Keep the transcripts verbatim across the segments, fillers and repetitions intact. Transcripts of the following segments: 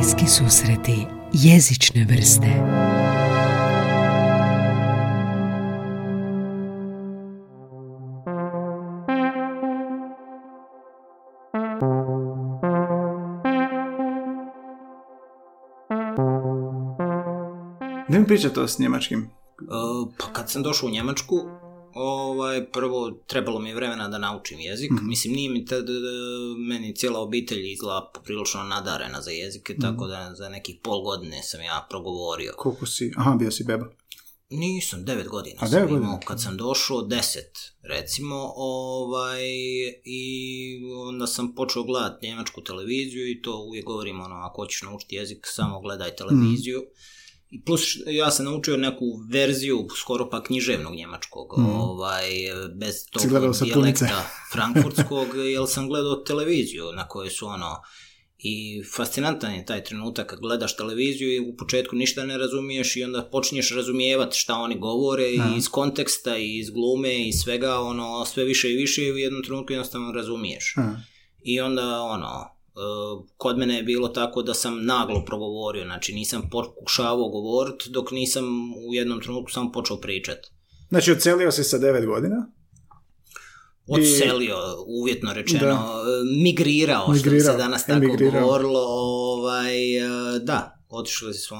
Radijski susreti jezične vrste. Da mi priča to s njemačkim? Uh, pa kad sam došao u Njemačku, ovaj, prvo trebalo mi je vremena da naučim jezik. Mm-hmm. Mislim, nije mi tad, meni cijela obitelj izgleda poprilično nadarena za jezike, mm-hmm. tako da za nekih pol godine sam ja progovorio. Koliko si? Aha, bio si beba. Nisam, devet godina A, sam devet imao. Godina. Kad sam došao, deset, recimo, ovaj, i onda sam počeo gledati njemačku televiziju i to uvijek govorim, ono, ako hoćeš naučiti jezik, samo gledaj televiziju. Mm-hmm. Plus ja sam naučio neku verziju skoro pa književnog njemačkog, mm. ovaj, bez tog dijalekta frankfurtskog, jer sam gledao televiziju na kojoj su ono, i fascinantan je taj trenutak kad gledaš televiziju i u početku ništa ne razumiješ i onda počinješ razumijevati šta oni govore i iz konteksta i iz glume i svega, ono, sve više i više i u jednom trenutku jednostavno razumiješ. A. I onda ono... Kod mene je bilo tako da sam naglo progovorio, znači nisam pokušavao govoriti dok nisam u jednom trenutku sam počeo pričati. Znači odselio si sa devet godina? Odselio, uvjetno rečeno, da. migrirao, migrirao, što se danas tako emigrirao. govorilo, ovaj, da. Otišli smo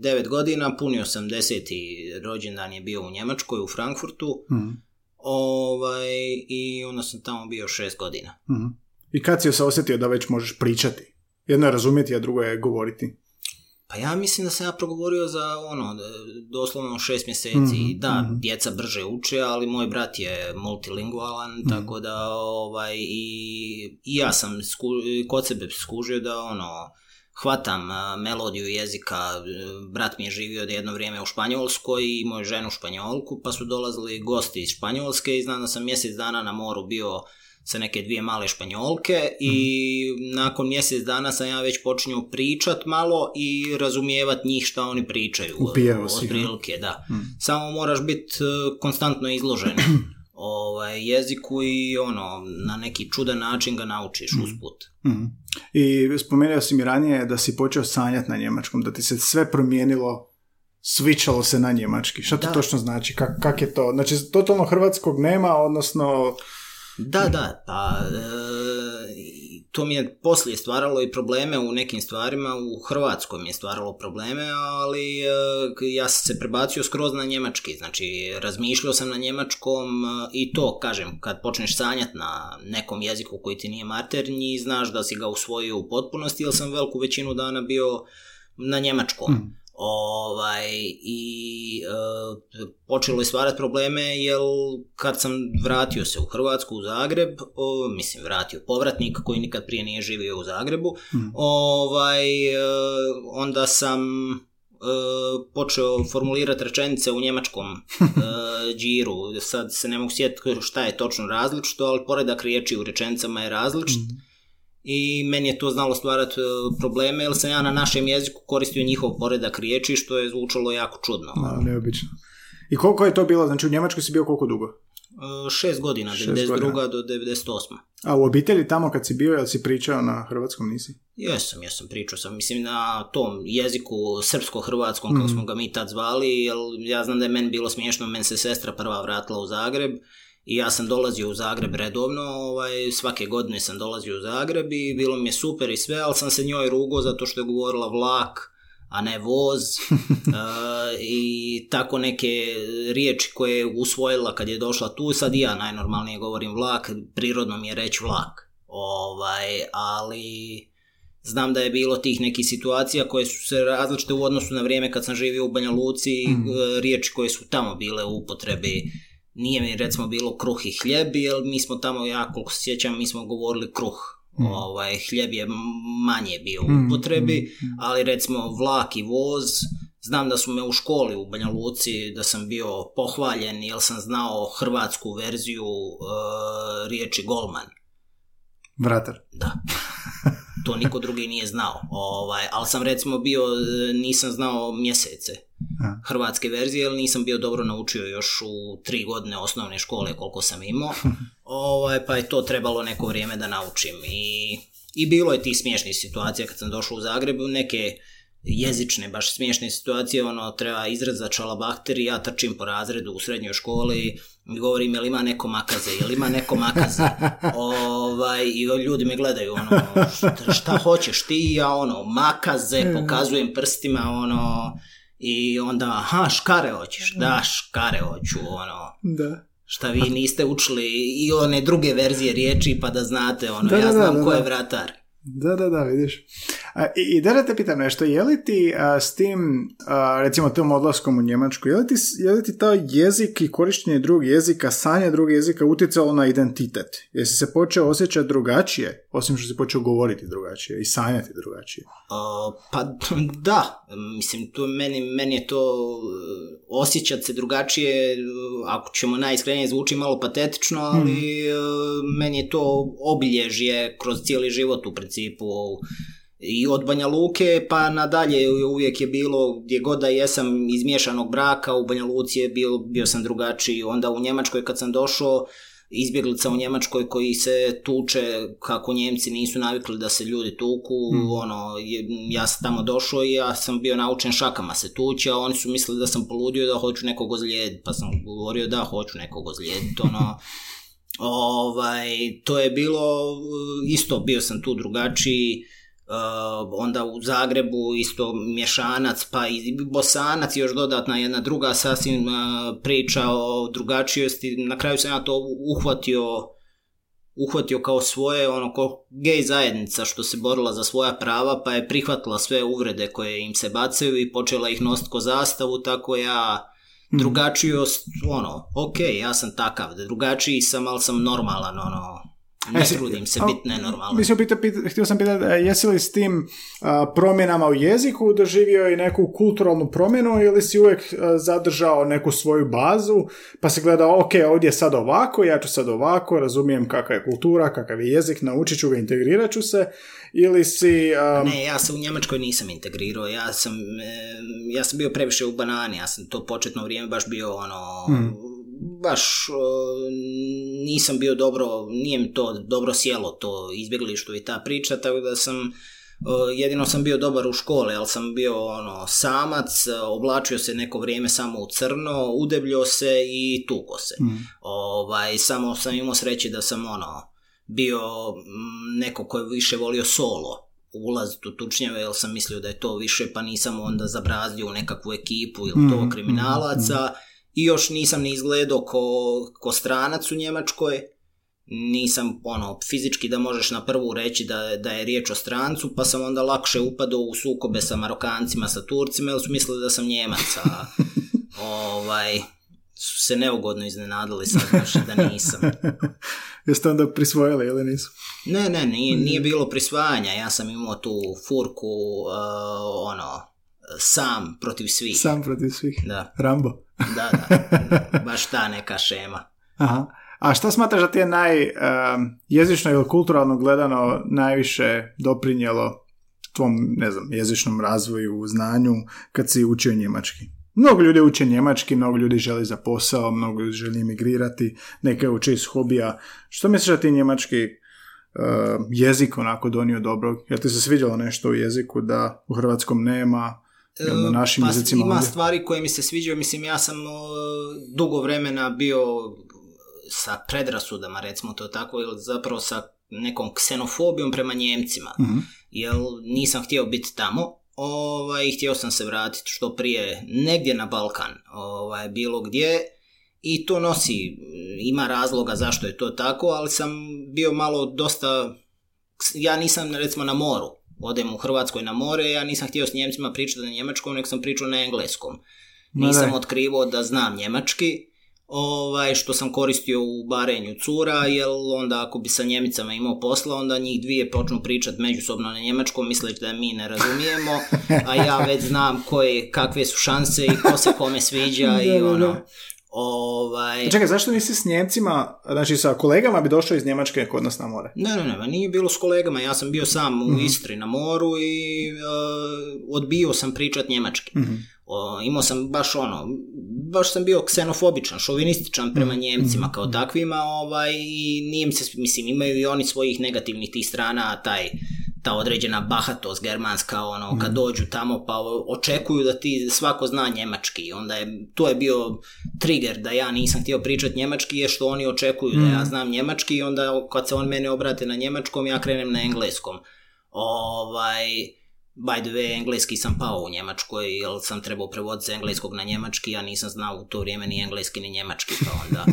devet godina, punio sam deseti rođendan je bio u Njemačkoj, u Frankfurtu, mm. ovaj, i onda sam tamo bio šest godina. Mm. I kad si se osjetio da već možeš pričati? Jedno je razumjeti, a drugo je govoriti. Pa ja mislim da sam ja progovorio za ono, doslovno šest mjeseci. Mm-hmm. Da, mm-hmm. djeca brže uče, ali moj brat je multilingualan, mm-hmm. tako da ovaj, i, i ja sam sku, kod sebe skužio da ono, hvatam melodiju jezika. Brat mi je živio jedno vrijeme u Španjolskoj i moju ženu u Španjolku, pa su dolazili gosti iz Španjolske i znam da sam mjesec dana na moru bio sa neke dvije male Španjolke i mm. nakon mjesec dana sam ja već počinjao pričat malo i razumijevat njih šta oni pričaju. Upijao si. Otprilike, da. Mm. Samo moraš biti konstantno izložen ovaj, jeziku i ono, na neki čudan način ga naučiš mm. usput. Mm. I spomenuo si mi ranije da si počeo sanjati na njemačkom, da ti se sve promijenilo, svičalo se na njemački. Šta to da. točno znači? Kak, kak je to? Znači, totalno hrvatskog nema, odnosno... Da, da, pa e, to mi je poslije stvaralo i probleme u nekim stvarima, u Hrvatskoj mi je stvaralo probleme, ali e, ja sam se prebacio skroz na njemački, znači razmišljao sam na njemačkom e, i to, kažem, kad počneš sanjati na nekom jeziku koji ti nije maternji, znaš da si ga usvojio u potpunosti, jer sam veliku većinu dana bio na njemačkom. Mm. Ovaj, i e, počelo je stvarati probleme jer kad sam vratio se u Hrvatsku, u Zagreb, o, mislim vratio povratnik koji nikad prije nije živio u Zagrebu, mm. ovaj, e, onda sam e, počeo formulirati rečenice u njemačkom e, džiru, sad se ne mogu sjetiti šta je točno različito, ali poredak riječi u rečenicama je različit. Mm. I meni je to znalo stvarati probleme, jer sam ja na našem jeziku koristio njihov poredak riječi, što je zvučalo jako čudno. Da, neobično. I koliko je to bilo? Znači u Njemačkoj si bio koliko dugo? Šest godina, devedeset druga do devedeset osma. A u obitelji tamo kad si bio, jel si pričao na hrvatskom, nisi? Jesam, jesam, pričao sam. Mislim na tom jeziku srpsko-hrvatskom, kako mm-hmm. smo ga mi tad zvali, jer ja znam da je meni bilo smiješno, meni se sestra prva vratila u Zagreb. I ja sam dolazio u Zagreb redovno, ovaj, svake godine sam dolazio u Zagreb i bilo mi je super i sve, ali sam se njoj rugao zato što je govorila vlak, a ne voz e, i tako neke riječi koje je usvojila kad je došla tu, sad i ja najnormalnije govorim vlak, prirodno mi je reći vlak, ovaj, ali... Znam da je bilo tih nekih situacija koje su se različite u odnosu na vrijeme kad sam živio u Banja Luci, mm. riječi koje su tamo bile u upotrebi. Nije mi recimo bilo kruh i hljeb, jer mi smo tamo, ja koliko se sjećam, mi smo govorili kruh. Mm. Ovaj, hljeb je manje bio u upotrebi, mm. ali recimo vlak i voz, znam da su me u školi u Banja Luci, da sam bio pohvaljen jer sam znao hrvatsku verziju uh, riječi golman. Vratar. Da. To niko drugi nije znao, ovaj, ali sam recimo bio, nisam znao mjesece hrvatske verzije, jer nisam bio dobro naučio još u tri godine osnovne škole koliko sam imao, ovaj, pa je to trebalo neko vrijeme da naučim i I bilo je tih smiješnih situacija kad sam došao u Zagrebu, neke jezične, baš smiješne situacije, ono, treba izraz za čalabakterije, ja trčim po razredu u srednjoj školi i govorim, jel ima neko makaze, jel ima neko makaze, ovaj, i ljudi me gledaju, ono, šta, šta hoćeš ti, ja, ono, makaze, pokazujem prstima, ono, i onda, aha, škare hoćeš, da, škare hoću, ono, da. Šta vi niste učili i one druge verzije riječi pa da znate, ono, da, ja znam da, da, ko je vratar. Da, da, da, vidiš. A, i, i da te pitam nešto, je li ti a, s tim, a, recimo tom odlaskom u Njemačku, je li ti, je li ti taj jezik i korištenje drugog jezika, sanje drugog jezika utjecalo na identitet? Jesi se počeo osjećati drugačije, osim što si počeo govoriti drugačije i sanjati drugačije? A, pa da, mislim, to meni, meni je to osjećati se drugačije, ako ćemo najiskrenije zvuči malo patetično, ali mm. meni je to obilježje kroz cijeli život u principu. I od Banja Luke pa nadalje uvijek je bilo, gdje god da jesam iz miješanog braka, u Banja Luci je bio, bio sam drugačiji, onda u Njemačkoj kad sam došao, izbjeglica u Njemačkoj koji se tuče, kako Njemci nisu navikli da se ljudi tuku, mm. ono, ja sam tamo došao i ja sam bio naučen šakama se tući, a oni su mislili da sam poludio, da hoću nekog ozlijediti, pa sam govorio da hoću nekog ozlijediti, ono. Ovaj, to je bilo isto, bio sam tu drugačiji. Uh, onda u Zagrebu isto mješanac pa i bosanac, još dodatna jedna druga sasvim uh, priča o drugačijosti. Na kraju sam ja to uhvatio uhvatio kao svoje, ono, kao gej zajednica što se borila za svoja prava pa je prihvatila sve uvrede koje im se bacaju i počela ih nositi ko zastavu, tako ja drugačijost, ono, ok, ja sam takav, drugačiji sam, ali sam normalan, ono, ne trudim se biti nenormalan. Mislim, pita, pita, htio sam pitati, jesi li s tim a, promjenama u jeziku doživio i neku kulturalnu promjenu ili si uvijek a, zadržao neku svoju bazu pa si gledao, ok, ovdje je sad ovako, ja ću sad ovako, razumijem kakva je kultura, kakav je jezik, naučit ću ga, integrirat ću se, ili si... A... Ne, ja se u Njemačkoj nisam integrirao, ja sam, ja sam bio previše u banani, ja sam to početno vrijeme baš bio, ono... Mm. Baš nisam bio dobro, nije mi to dobro sjelo, to izbjeglištvo i ta priča, tako da sam, jedino sam bio dobar u škole, ali sam bio, ono, samac, oblačio se neko vrijeme samo u crno, udebljio se i tuko se. Mm. Ovaj, samo sam imao sreće da sam, ono, bio neko ko je više volio solo ulaziti u tučnjave, jer sam mislio da je to više, pa nisam onda zabrazdio u nekakvu ekipu ili to kriminalaca. Mm, mm, mm. I još nisam ni izgledao ko, ko stranac u Njemačkoj, nisam, ono, fizički da možeš na prvu reći da, da je riječ o strancu, pa sam onda lakše upadao u sukobe sa Marokancima, sa Turcima, jer su mislili da sam Njemac, a ovaj, su se neugodno iznenadili sad baš da nisam. Jeste onda prisvojili ili nisu? Ne, ne, nije, nije bilo prisvajanja, ja sam imao tu furku, uh, ono... Sam protiv svih. Sam protiv svih. Da. Rambo. Da, da. Baš ta neka šema. Aha. A šta smatraš da ti je naj, um, jezično ili kulturalno gledano najviše doprinijelo tvom, ne znam, jezičnom razvoju, znanju kad si učio njemački? Mnogo ljudi uče njemački, mnogo ljudi želi za posao, mnogo ljudi želi emigrirati, neke uče iz hobija. Što misliš da ti njemački uh, jezik onako donio dobro? Jel ti se sviđalo nešto u jeziku da u hrvatskom nema? Na pa ima ovdje stvari koje mi se sviđaju, mislim, ja sam uh, dugo vremena bio sa predrasudama, recimo to tako, ili zapravo sa nekom ksenofobijom prema Njemcima, mm-hmm. jer nisam htio biti tamo, ovaj, htio sam se vratiti što prije negdje na Balkan, ovaj, bilo gdje, i to nosi, ima razloga zašto je to tako, ali sam bio malo dosta, ja nisam, recimo, na moru. Odem u Hrvatskoj na more, ja nisam htio s Njemcima pričati na njemačkom, nek sam pričao na engleskom. Nisam ne. otkrivao da znam njemački, ovaj, što sam koristio u barenju cura, jer onda ako bi sa Njemicama imao posla, onda njih dvije počnu pričati međusobno na njemačkom, misleći da mi ne razumijemo, a ja već znam koje, kakve su šanse i ko se kome sviđa ne, i ono... Ovaj... Čekaj, zašto nisi s Njemcima, znači sa kolegama bi došao iz Njemačke kod nas na more? Ne, ne, ne, nije bilo s kolegama, ja sam bio sam u mm-hmm. Istri na moru i uh, odbio sam pričat njemački. Mm-hmm. O, imao sam baš ono, baš sam bio ksenofobičan, šovinističan prema Njemcima kao takvima, ovaj, i nije se, mislim, imaju i oni svojih negativnih tih strana, taj, ta određena bahatost germanska, ono, kad dođu tamo pa očekuju da ti svako zna njemački, onda je, to je bio trigger da ja nisam htio pričati njemački, je što oni očekuju da ja znam njemački, i onda kad se on mene obrate na njemačkom, ja krenem na engleskom. Ovaj... By the way, engleski sam pao u Njemačkoj, jer sam trebao prevoditi sa engleskog na njemački, ja nisam znao u to vrijeme ni engleski ni njemački, pa onda.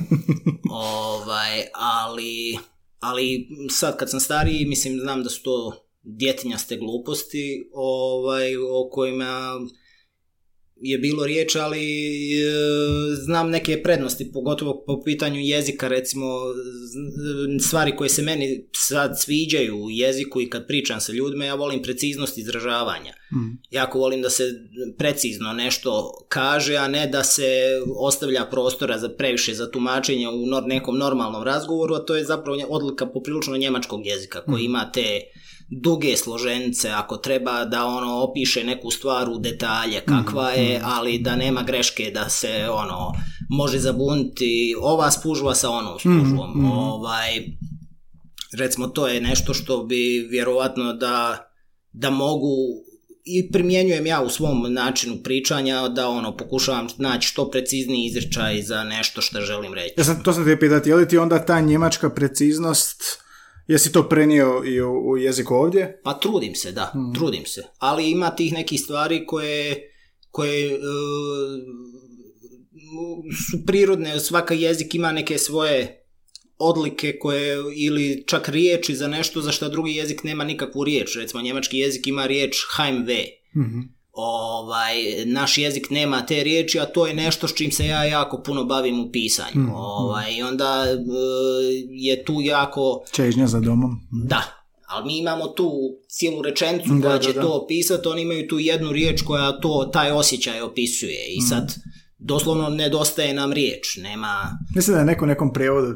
ovaj, ali, ali sad kad sam stariji, mislim, znam da su to djetinjaste gluposti, ovaj, o kojima je bilo riječ, ali e, znam neke prednosti, pogotovo po pitanju jezika, recimo stvari koje se meni sad sviđaju u jeziku i kad pričam sa ljudima, ja volim preciznost izražavanja. Mm. Jako volim da se precizno nešto kaže, a ne da se ostavlja prostora za previše za tumačenje u nor- nekom normalnom razgovoru, a to je zapravo odlika poprilično njemačkog jezika, koji mm. ima te duge složenice, ako treba da ono opiše neku stvar u detalje kakva je, ali da nema greške, da se ono može zabuniti ova spužva sa onom spužvom. Mm-hmm. Ovaj, recimo, to je nešto što bi vjerovatno da, da mogu i primjenjujem ja u svom načinu pričanja, da ono pokušavam naći što precizniji izričaj za nešto što želim reći. Ja sam, to sam te pitati, je li ti onda ta njemačka preciznost, jesi to prenio i u, u jeziku ovdje? Pa trudim se, da, mm. trudim se. Ali ima tih nekih stvari koje, koje e, su prirodne, svaka jezik ima neke svoje odlike koje, ili čak riječi za nešto za što drugi jezik nema nikakvu riječ. Recimo, njemački jezik ima riječ Heimweh. Mm-hmm. Ovaj, naš jezik nema te riječi, a to je nešto s čim se ja jako puno bavim u pisanju. Mm, mm. Ovaj, onda e, je tu jako... čežnja za domom. Mm. Da, ali mi imamo tu cijelu rečenicu koja da, će da, da. to opisati, oni imaju tu jednu riječ koja to, taj osjećaj opisuje, i sad mm. doslovno nedostaje nam riječ, nema... Mislim da je neko nekom prijevodu...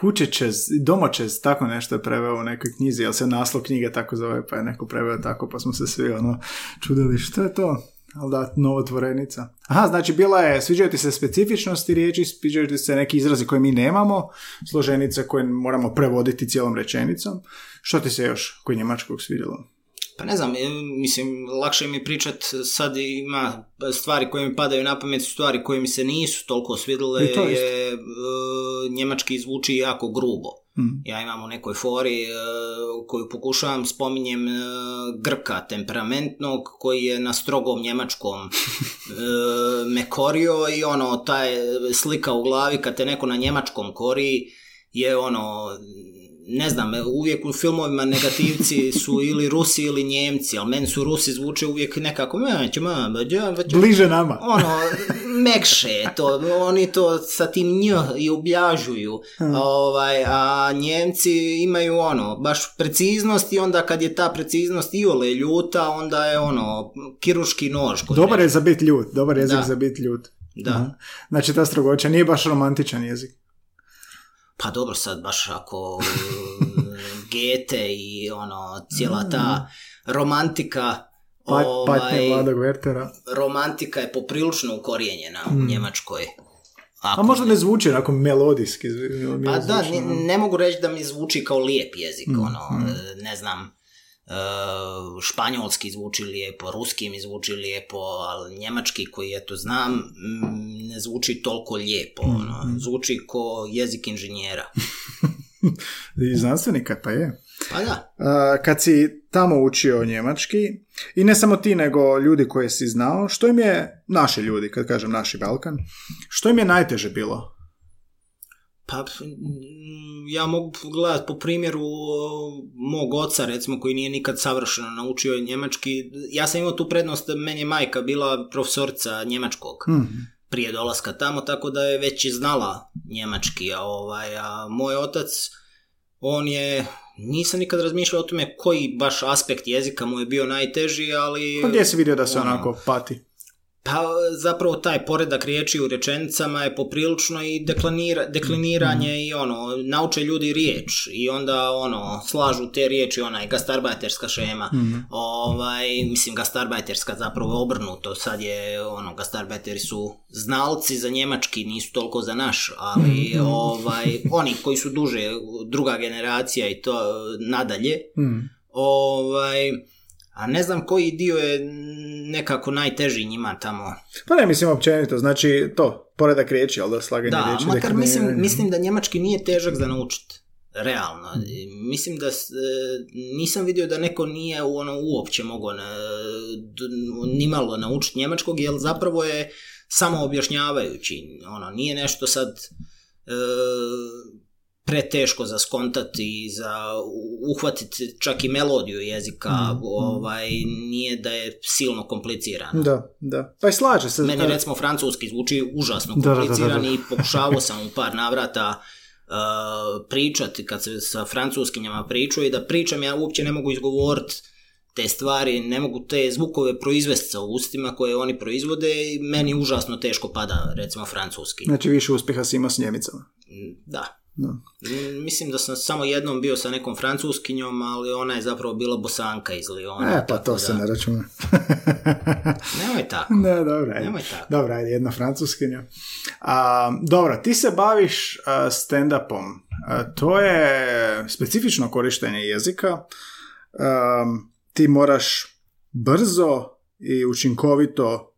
Kućečez, domočez, tako nešto je preveo u nekoj knjizi, ali se naslov knjige tako zove, pa je neko preveo tako, pa smo se svi ono čudili, što je to? Ali da, novotvorenica. Aha, znači bila je, sviđaju ti se specifičnosti riječi, sviđaju ti se neki izrazi koje mi nemamo, složenice koje moramo prevoditi cijelom rečenicom. Što ti se još kod njemačkog svidjelo? Pa ne znam, mislim, lakše mi pričat, sad ima stvari koje mi padaju na pamet, stvari koje mi se nisu toliko svidjele, je, je e, njemački zvuči jako grubo. Mm. Ja imam u nekoj fori e, koju pokušavam, spominjem e, Grka temperamentnog, koji je na strogom njemačkom e, me korio, i ono, ta slika u glavi kad te neko na njemačkom koriji je ono... Ne znam, uvijek u filmovima negativci su ili Rusi ili Njemci, ali meni su Rusi zvuče uvijek nekako bliže nama. Ono, mekše je to, oni to sa tim nj i obljažuju. Hmm. Ovaj, a Njemci imaju ono, baš preciznost, i onda kad je ta preciznost iole ljuta, onda je ono, kirurški nož. Dobar je za biti ljut, dobar jezik da. za biti ljut. Da. Aha. Znači ta strogoća nije baš romantičan jezik. Pa dobro, sad baš ako Goethe i ono cijela ta romantika, pa, ovaj, patnje Vladog Wertera. Romantika je poprilično ukorijenjena mm. u Njemačkoj. Ako, a možda ne zvuči onako melodijski. Pa zvuči, da, ne, ne mogu reći da mi zvuči kao lijep jezik. Mm. Ono, mm. Ne znam, španjolski zvuči lijepo, ruski mi zvuči lijepo, ali njemački, koji ja to znam, ne zvuči toliko lijepo, ono, zvuči ko jezik inženjera i znanstvenika, pa je pa da. A, kad si tamo učio njemački, i ne samo ti nego ljudi koje si znao, što im je, naši ljudi, kad kažem naši Balkan, što im je najteže bilo? Pa ja mogu gledati po primjeru mog oca, recimo, koji nije nikad savršeno naučio njemački. Ja sam imao tu prednost, meni je majka bila profesorica njemačkog mm. prije dolaska tamo, tako da je već i znala njemački. A, ovaj, a moj otac, on je, nisam nikad razmišljao o tome koji baš aspekt jezika mu je bio najteži, ali... Gdje si vidio da se ono, onako pati? Pa zapravo taj poredak riječi u rečenicama je poprilično i deklinira, dekliniranje mm. i ono, nauče ljudi riječ i onda ono, slažu te riječi, onaj gastarbajterska šema, mm. ovaj, mislim gastarbajterska zapravo obrnuto, sad je ono, gastarbajteri su znalci za njemački, nisu toliko za naš, ali mm. ovaj, oni koji su duže, druga generacija i to nadalje, mm. ovaj... A ne znam koji dio je nekako najteži njima tamo. Pa ne, mislim općenito, znači to, poredak riječi, ali da slaganje da, riječi. Da, makar ne... mislim, mislim da njemački nije težak za naučiti, realno. Mislim da nisam vidio da neko nije ono uopće mogao nimalo naučiti njemačkog, jer zapravo je samo objašnjavajući. Ono, nije nešto sad... E, preteško za skontati i za uhvatiti čak i melodiju jezika, mm. ovaj, nije da je silno komplicirano. Da, da. Pa i slaže se. Meni da... recimo francuski zvuči užasno kompliciran i pokušavao sam u par navrata uh, pričati kad se sa francuskinjama pričao i da pričam, ja uopće ne mogu izgovoriti te stvari, ne mogu te zvukove proizvesti sa ustima koje oni proizvode i meni užasno teško pada recimo francuski. Znači više uspjeha si imao s njemicama. Da. No. Mislim da sam samo jednom bio sa nekom francuskinjom, ali ona je zapravo bila Bosanka iz Lijona. E, pa to da... se ne računa. Nemoj tako. Ne, dobro, Nemoj tako. Dobro, ajde, jedna francuskinja. A, dobro, ti se baviš a, stand-upom. A, to je specifično korištenje jezika. A, ti moraš brzo i učinkovito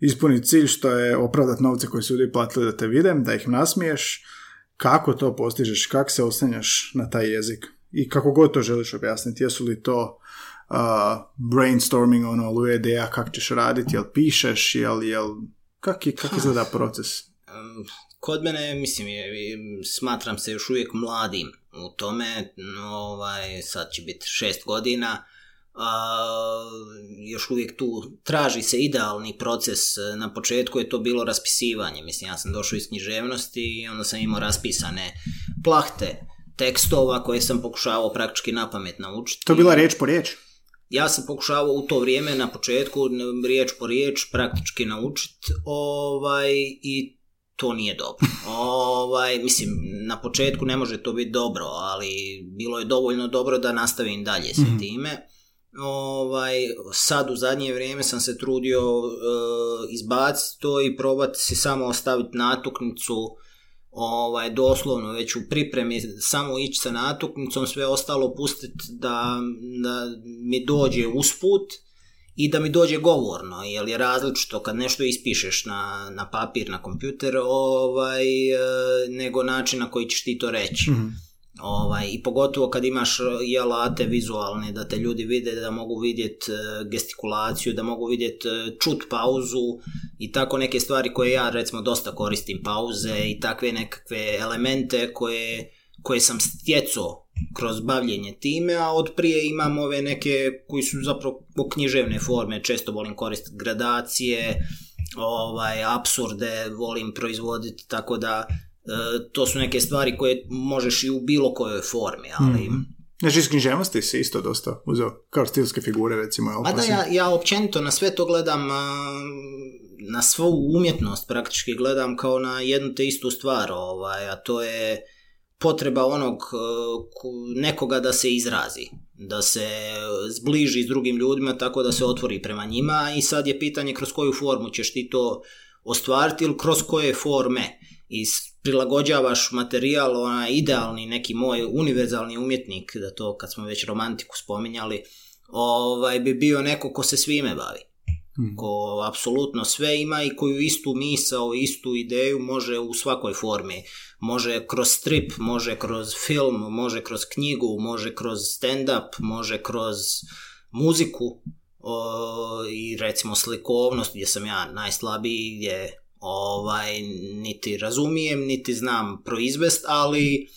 ispuniti cilj, što je opravdati novce koji su ljudi platili da te vide, da ih nasmiješ. Kako to postižeš, kako se oslanjaš na taj jezik i kako god to želiš objasniti, jesu li to uh, brainstorming, ono, luja ideja, kako ćeš raditi, jel pišeš, jel, jel, kak je, kak je zada proces? Kod mene, mislim, smatram se još uvijek mladim u tome, ovaj, sad će biti šest godina, Uh, još uvijek tu traži se idealni proces. Na početku je to bilo raspisivanje, mislim ja sam došao iz književnosti i onda sam imao raspisane plahte tekstova koje sam pokušavao praktički napamet naučiti. To je bila riječ po riječ? Ja sam pokušavao u to vrijeme na početku riječ po riječ praktički naučiti ovaj, i to nije dobro. Ovaj, mislim, na početku ne može to biti dobro, ali bilo je dovoljno dobro da nastavim dalje sa mm-hmm. time. Ovaj, sad u zadnje vrijeme sam se trudio e, izbaciti to i probati si samo ostaviti natuknicu ovaj, doslovno već u pripremi samo ići sa natuknicom, sve ostalo pustiti da, da mi dođe usput i da mi dođe govorno, jer je različito kad nešto ispišeš na, na papir, na kompjuter ovaj, e, nego način na koji ćeš ti to reći. Mm-hmm. Ovaj, i pogotovo kad imaš i alate vizualne da te ljudi vide, da mogu vidjeti gestikulaciju, da mogu vidjeti čut pauzu i tako neke stvari koje ja recimo dosta koristim, pauze i takve nekakve elemente koje, koje sam stjecao kroz bavljenje time, a od prije imam ove neke koji su zapravo književne forme, često volim koristiti gradacije, ovaj, apsurde volim proizvoditi, tako da to su neke stvari koje možeš i u bilo kojoj formi, ali... Mm. Znači, iz književnosti si isto dosta uzeo, kao stilske figure, recimo. Pa da, ja, ja općenito na sve to gledam, na svu umjetnost praktički gledam kao na jednu te istu stvar, ovaj, a to je potreba onog nekoga da se izrazi, da se zbliži s drugim ljudima tako da se otvori prema njima i sad je pitanje kroz koju formu ćeš ti to ostvariti ili kroz koje forme i prilagođavaš materijal, onaj idealni neki moj univerzalni umjetnik, da to kad smo već romantiku spominjali, ovaj, bi bio neko ko se svime bavi, hmm. ko apsolutno sve ima i koju istu misao, istu ideju može u svakoj formi, može kroz strip, može kroz film, može kroz knjigu, može kroz stand-up, može kroz muziku o, i recimo slikovnost gdje sam ja najslabiji, gdje ovaj, niti razumijem, niti znam proizvest, ali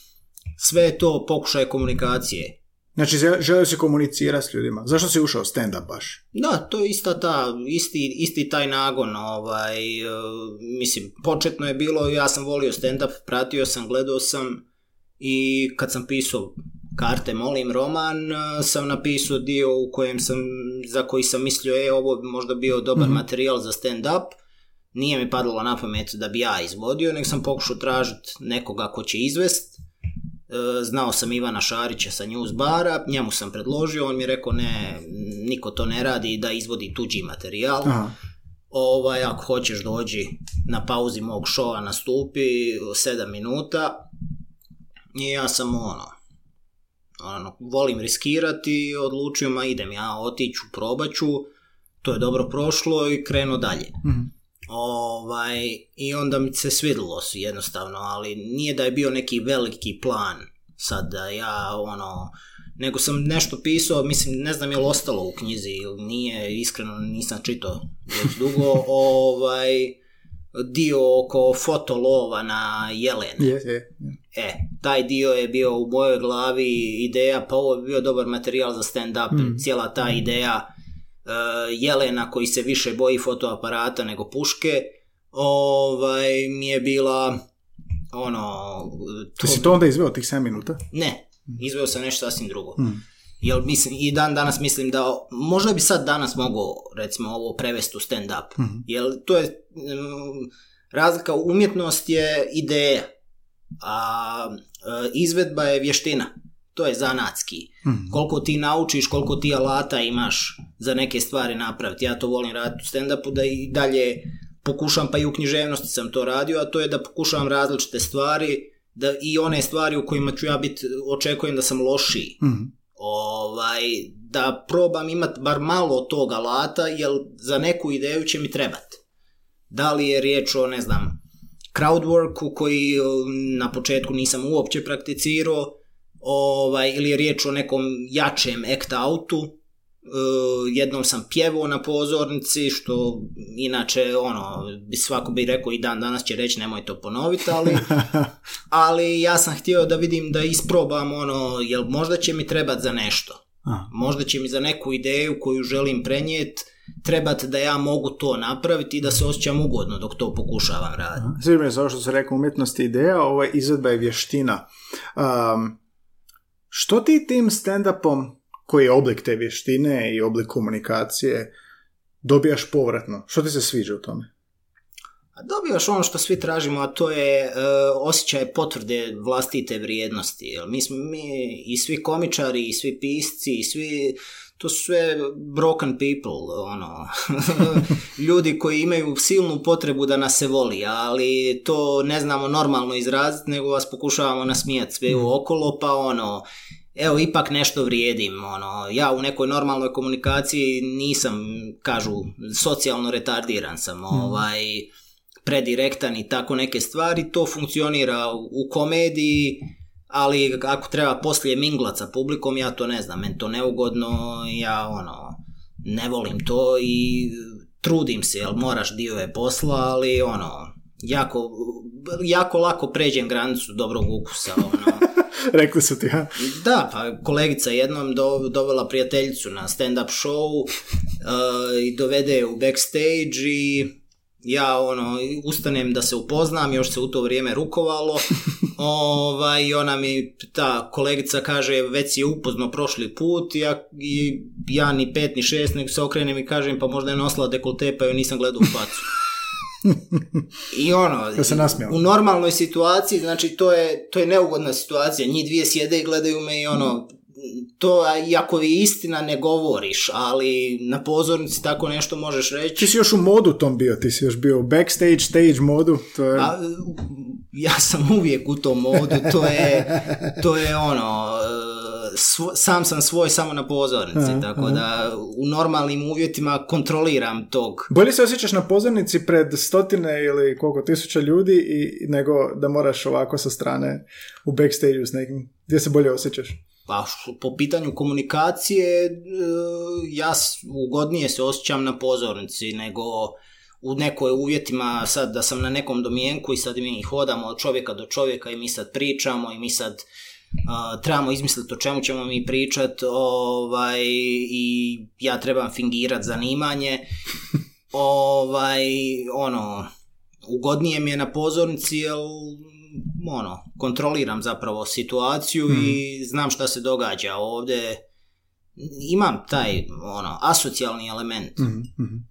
sve je to pokušaj komunikacije. Znači, želio si komunicirati s ljudima. Zašto si ušao stand-up baš? Da, to je ista ta, isti, isti taj nagon. Ovaj, mislim, početno je bilo, ja sam volio stand-up, pratio sam, gledao sam i kad sam pisao Karte, molim, roman, sam napisao dio u kojem sam, za koji sam mislio, e, ovo bi možda bio dobar mm-hmm. materijal za stand-up. Nije mi padalo na pamet da bi ja izvodio, nego sam pokušao tražiti nekoga ko će izvest. Znao sam Ivana Šarića sa News Bara, njemu sam predložio, on mi je rekao ne, niko to ne radi, da izvodi tuđi materijal. Aha. Ovaj, ako hoćeš dođi na pauzi mog šova, nastupi sedam minuta. I ja sam ono, ono volim riskirati, odlučio, ma idem ja otiću, probaću, to je dobro prošlo i krenuo dalje. Mm-hmm. Ovaj, i onda mi se svidilo su jednostavno, ali nije da je bio neki veliki plan sad da ja ono, nego sam nešto pisao, mislim ne znam je li ostalo u knjizi ili nije, iskreno nisam čitao već dugo, ovaj, dio oko fotolova na jelene. Yes, yes. E, taj dio je bio u mojoj glavi ideja, pa ovo je bio dobar materijal za stand-up, mm. cijela ta ideja jelena koji se više boji fotoaparata nego puške, ovaj, mi je bila ono... To... Si to onda izveo tih sedam minuta? Ne, izveo sam nešto sasvim drugo. Hmm. Jer mislim, i dan danas mislim da možda bi sad danas mogao recimo ovo prevesti u stand-up. Hmm. Jer to je razlika, umjetnost je ideja, a izvedba je vještina. To je zanatski. Mm-hmm. Koliko ti naučiš, koliko ti alata imaš za neke stvari napraviti. Ja to volim raditi u stand-upu, da i dalje pokušam, pa i u književnosti sam to radio, a to je da pokušavam različite stvari, da i one stvari u kojima ću ja biti, očekujem da sam lošiji. Mm-hmm. Ovaj, da probam imati bar malo tog alata, jer za neku ideju će mi trebati. Da li je riječ o, ne znam, crowdworku koji na početku nisam uopće prakticirao, Ovaj, ili je riječ o nekom jačem act outu, e, jednom sam pjevao na pozornici, što inače ono, svako bi rekao i dan danas će reći nemoj to ponoviti, ali, ali ja sam htio da vidim, da isprobam ono, jer možda će mi trebati za nešto, možda će mi za neku ideju koju želim prenijeti trebati da ja mogu to napraviti i da se osjećam ugodno dok to pokušavam raditi. Sviđa mi se ovo što sam rekao, umjetnost je ideja, ova izvedba je vještina. Um... Što ti tim stand-upom, koji je oblik te vještine i oblik komunikacije, dobijaš povratno? Što ti se sviđa u tome? Dobijaš ono što svi tražimo, a to je e, osjećaj potvrde vlastite vrijednosti. Mi smo mi i svi komičari, i svi pisci, i svi, to su sve broken people, ono. Ljudi koji imaju silnu potrebu da nas se voli, ali to ne znamo normalno izraziti, nego vas pokušavamo nasmijati sve mm. okolo, pa ono, evo, ipak nešto vrijedim, ono, ja u nekoj normalnoj komunikaciji nisam, kažu, socijalno retardiran sam, mm. ovaj... predirektan i tako neke stvari, to funkcionira u komediji, ali ako treba poslije minglat sa publikom, ja to ne znam, meni to neugodno, ja ono, ne volim to i trudim se, jer moraš, dio je posla, ali ono, jako, jako lako pređem granicu dobrog ukusa, ono. Rekli su ti, ha? Da, pa kolegica jednom do, dovela prijateljicu na stand-up show uh, i dovede je u backstage i ja ono, ustanem da se upoznam, još se u to vrijeme rukovalo, ovaj, i ona mi, ta kolegica kaže, već si je upoznao prošli put, ja, i ja ni pet ni šest, nego se okrenem i kažem, pa možda je nosila dekolte, pa joj nisam gledao u facu. I ono, ja se nasmijam. U normalnoj situaciji, znači to je, to je neugodna situacija, njih dvije sjede i gledaju me i ono, to, iako je istina, ne govoriš, ali na pozornici tako nešto možeš reći. Ti si još u modu tom bio, ti si još bio u backstage, stage modu. To je... A, ja sam uvijek u tom modu, to je, to je ono, svo, sam sam svoj samo na pozornici, aha, tako aha. da u normalnim uvjetima kontroliram tog. Bolje se osjećaš na pozornici pred stotine ili koliko tisuća ljudi i, nego da moraš ovako sa strane u backstage-u s nekim, gdje se bolje osjećaš? Pa po pitanju komunikacije ja ugodnije se osjećam na pozornici nego u nekoj uvjetima sad da sam na nekom domjenku i sad mi hodamo od čovjeka do čovjeka i mi sad pričamo i mi sad uh, trebamo izmisliti o čemu ćemo mi pričati, ovaj, i ja trebam fingirati zanimanje, ovaj, ono, ugodnije mi je na pozornici jer ono, kontroliram zapravo situaciju mm. i znam šta se događa ovdje. Imam taj ono, asocijalni element. Mm-hmm.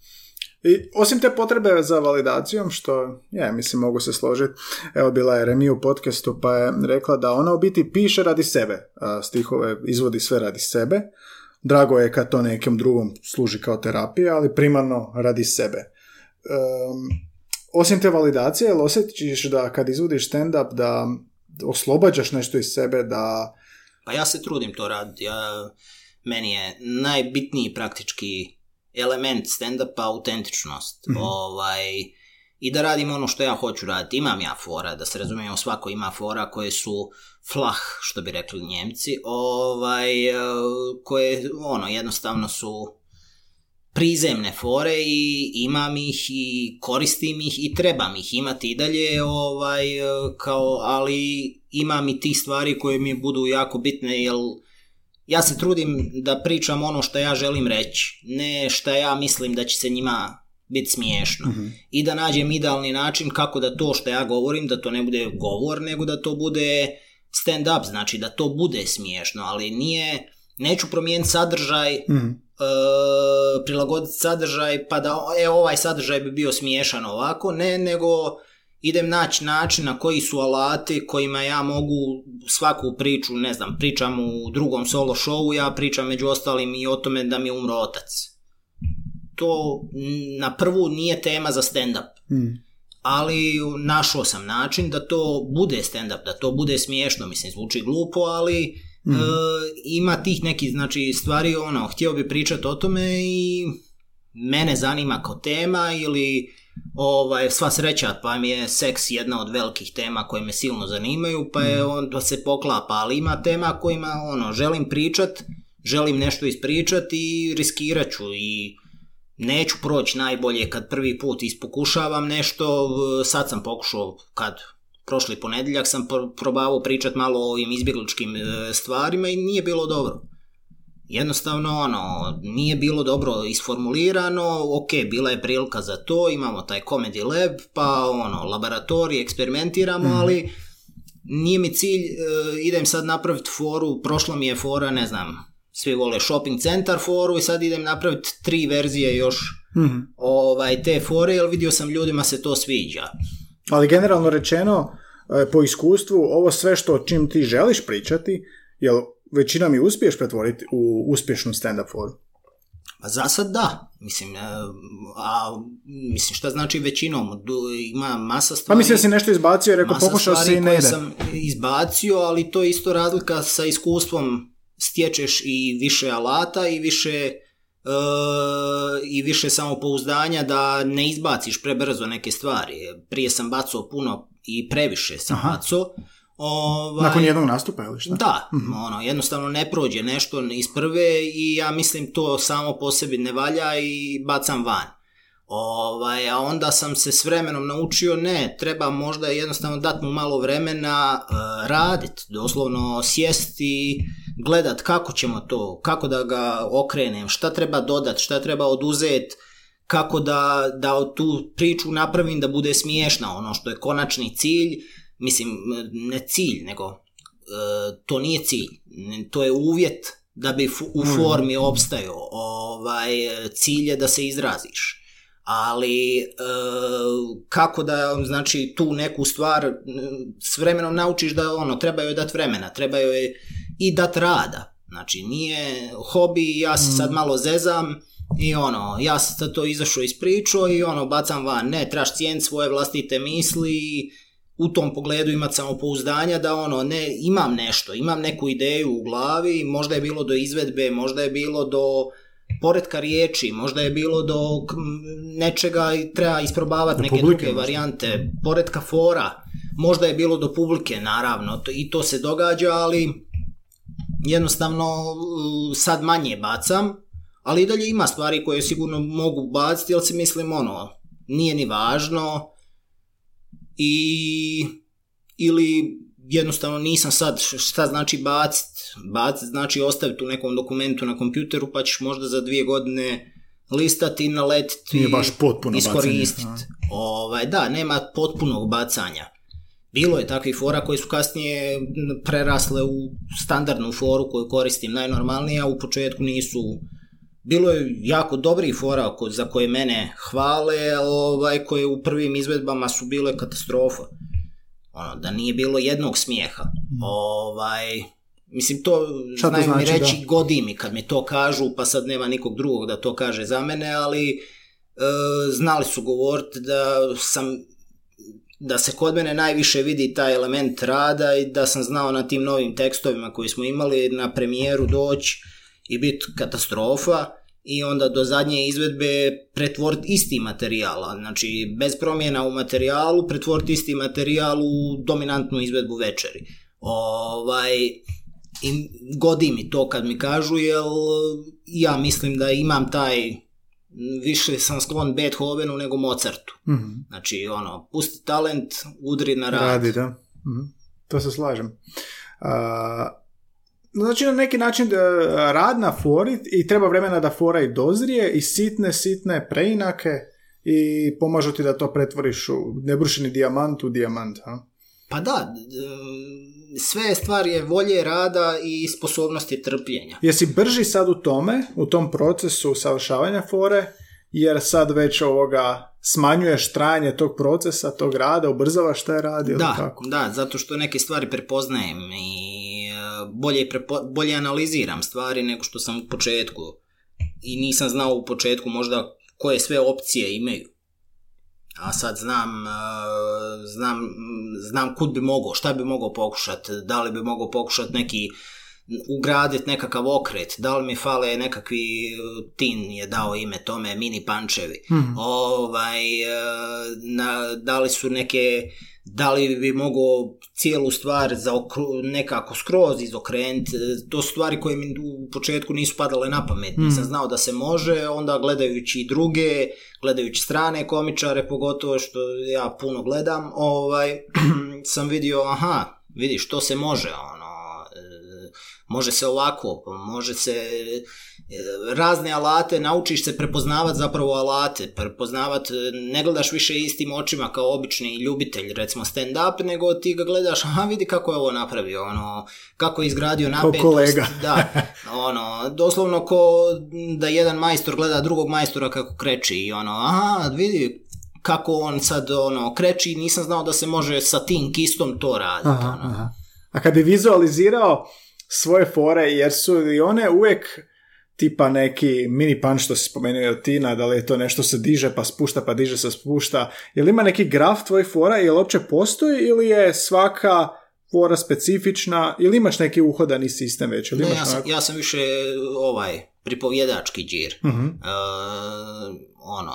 I osim te potrebe za validacijom, što, ja mislim, mogu se složiti, evo bila je Remi u podcastu pa je rekla da ona u biti piše radi sebe, stihove izvodi sve radi sebe. Drago je kad to nekom drugom služi kao terapija, ali primarno radi sebe. Um, osim te validacije, jel osjećaš da kad izvodiš stand-up da oslobađaš nešto iz sebe, da... Pa ja se trudim to raditi. Ja, meni je najbitniji praktički element stand-upa autentičnost. Mm-hmm. Ovaj, i da radim ono što ja hoću raditi. Imam ja fora, da se razumijem, svako ima fora koje su flah, što bi rekli Njemci, ovaj, koje ono, jednostavno su prizemne fore i imam ih i koristim ih i trebam ih imati i dalje, ovaj, kao, ali imam i tih stvari koje mi budu jako bitne, jer ja se trudim da pričam ono što ja želim reći, ne što ja mislim da će se njima biti smiješno. Mm-hmm. I da nađem idealni način kako da to što ja govorim, da to ne bude govor, nego da to bude stand-up, znači da to bude smiješno, ali nije, neću promijeniti sadržaj, mm-hmm. e, prilagoditi sadržaj, pa da e, ovaj sadržaj bi bio smiješan ovako, ne, nego... idem naći način na koji su alati kojima ja mogu svaku priču, ne znam, pričam u drugom solo showu, ja pričam među ostalim i o tome da mi je umro otac. To na prvu nije tema za stand-up, mm. ali našao sam način da to bude stand-up, da to bude smiješno, mislim, zvuči glupo, ali mm. e, ima tih nekih, znači, stvari, ono, htio bi pričati o tome i mene zanima kao tema ili... Ovaj, sva sreća, pa mi je seks jedna od velikih tema koje me silno zanimaju, pa je onda se poklapa, ali ima tema kojima ono, želim pričat, želim nešto ispričat i riskirat ću i neću proći najbolje kad prvi put ispokušavam nešto. Sad sam pokušao, kad prošli ponedjeljak sam probavao pričat malo o ovim izbjegličkim stvarima i nije bilo dobro. Jednostavno, ono, nije bilo dobro isformulirano, ok, bila je prilika za to, imamo taj Comedy Lab, pa ono, laboratorij, eksperimentiramo, mm-hmm. ali nije mi cilj, e, idem sad napraviti foru, prošla mi je fora, ne znam, svi vole shopping centar foru i sad idem napraviti tri verzije još mm-hmm. ovaj, te fore, jer vidio sam ljudima se to sviđa. Ali generalno rečeno, po iskustvu, ovo sve što čim ti želiš pričati, jel... većina mi uspiješ pretvoriti u uspješnu stand-up foru? Pa za sad da. Mislim, a, mislim šta znači većinom? Ima masa stvari... Pa mislim da si nešto izbacio i rekao pokušao si i ne ide. Sam izbacio, ali to je isto razlika sa iskustvom. Stječeš i više alata i više, uh, i više samopouzdanja da ne izbaciš prebrzo neke stvari. Prije sam bacao puno i previše sam Aha. bacao. Ovaj, nakon jednog nastupa ili šta? Da, mm-hmm. ono, jednostavno ne prođe nešto iz prve i ja mislim to samo po sebi ne valja i bacam van. Ovaj, a onda sam se s vremenom naučio, ne, treba možda jednostavno dati mu malo vremena, uh, raditi, doslovno sjesti, gledat kako ćemo to, kako da ga okrenem, šta treba dodati, šta treba oduzeti, kako da, da tu priču napravim da bude smiješna, ono što je konačni cilj. Mislim, ne cilj, nego e, to nije cilj, to je uvjet da bi f- u formi opstajao, ovaj, cilj je da se izraziš, ali e, kako da, znači, tu neku stvar s vremenom naučiš da ono, treba joj dati vremena, treba joj i dati rada, znači nije hobi, ja se sad malo zezam i ono, ja sam sad to izašao iz pričao i ono, bacam van, ne, trebaš cijeniti svoje vlastite misli. U tom pogledu imati samopouzdanja da ono, ne, imam nešto, imam neku ideju u glavi, možda je bilo do izvedbe, možda je bilo do poretka riječi, možda je bilo do nečega i treba isprobavati neke publike, druge varijante, poretka fora, možda je bilo do publike, naravno, i to se događa, ali jednostavno sad manje bacam, ali i dalje ima stvari koje sigurno mogu baciti, jer se mislim ono, nije ni važno, i ili jednostavno nisam sad, šta znači bacit, bacit znači ostaviti u nekom dokumentu na kompjuteru pa ćeš možda za dvije godine listati i naletiti i iskoristiti. Ovaj, da, nema potpunog bacanja. Bilo je takvih fora koji su kasnije prerasle u standardnu foru koju koristim najnormalnije, a u početku nisu. Bilo je jako dobrih fora za koje mene hvale, ovaj, koje u prvim izvedbama su bile katastrofa. Ono, da nije bilo jednog smijeha. Ovaj, mislim, to znaju znači, mi reći da? Godimi kad mi to kažu, pa sad nema nikog drugog da to kaže za mene, ali e, znali su govoriti da sam... da se kod mene najviše vidi taj element rada i da sam znao na tim novim tekstovima koji smo imali na premijeru doći i biti katastrofa i onda do zadnje izvedbe pretvoriti isti materijal, znači bez promjena u materijalu pretvoriti isti materijal u dominantnu izvedbu večeri. Ovaj, i godi mi to kad mi kažu, jer ja mislim da imam taj... više sam sklon Beethovenu nego Mozartu. Mm-hmm. Znači, ono, pusti talent, udri na rad. Radi, da. Mm-hmm. To se slažem. A, znači, na neki način da rad na fori i treba vremena da fora i dozrije i sitne, sitne preinake i pomažu ti da to pretvoriš u nebrušeni dijamant u dijamant. Ha? Pa da, sve stvar je volje, rada i sposobnosti trpljenja. Jesi brži sad u tome, u tom procesu usavršavanja fore, jer sad već ovoga smanjuješ trajanje tog procesa, tog rada, ubrzavaš taj rad ili tako? Da, zato što neke stvari prepoznajem i bolje, prepo, bolje analiziram stvari nego što sam u početku. I nisam znao u početku možda koje sve opcije imaju. A sad znam, znam, znam kud bi mogao, šta bi mogao pokušati, da li bi mogao pokušati neki, ugraditi nekakav okret, da li mi fale nekakvi, Tin je dao ime tome, mini pančevi, mm-hmm. ovaj, na, da li su neke, da li bi mogao cijelu stvar zaokru, nekako skroz izokrenuti, to su stvari koje mi u početku nisu padale na pamet, mm-hmm. nisam znao da se može, onda gledajući i druge, gledajući strane komičare, pogotovo što ja puno gledam, ovaj, sam vidio, aha, vidiš, to se može, ono, može se ovako, može se razne alate, naučiš se prepoznavati zapravo alate, prepoznavati, ne gledaš više istim očima kao obični ljubitelj, recimo stand-up, nego ti ga gledaš, aha, vidi kako je ovo napravio, ono, kako je izgradio napetost. Ko kolega. Da, ono, doslovno ko da jedan majstor gleda drugog majstora kako kreči i ono, aha, vidi kako on sad, ono, kreči, nisam znao da se može sa tim kistom to raditi. Aha, ono. Aha. A kad bi vizualizirao svoje fore, jer su i one uvijek tipa neki mini punch što si spomenuo od Tina, da li je to nešto se diže pa spušta pa diže se spušta, je li ima neki graf tvojih fora, je li uopće postoji ili je svaka fora specifična, ili imaš neki uhodani sistem već? Ili ne, imaš ja, sam, ja sam više ovaj pripovjedački džir. Uh-huh. E, ono...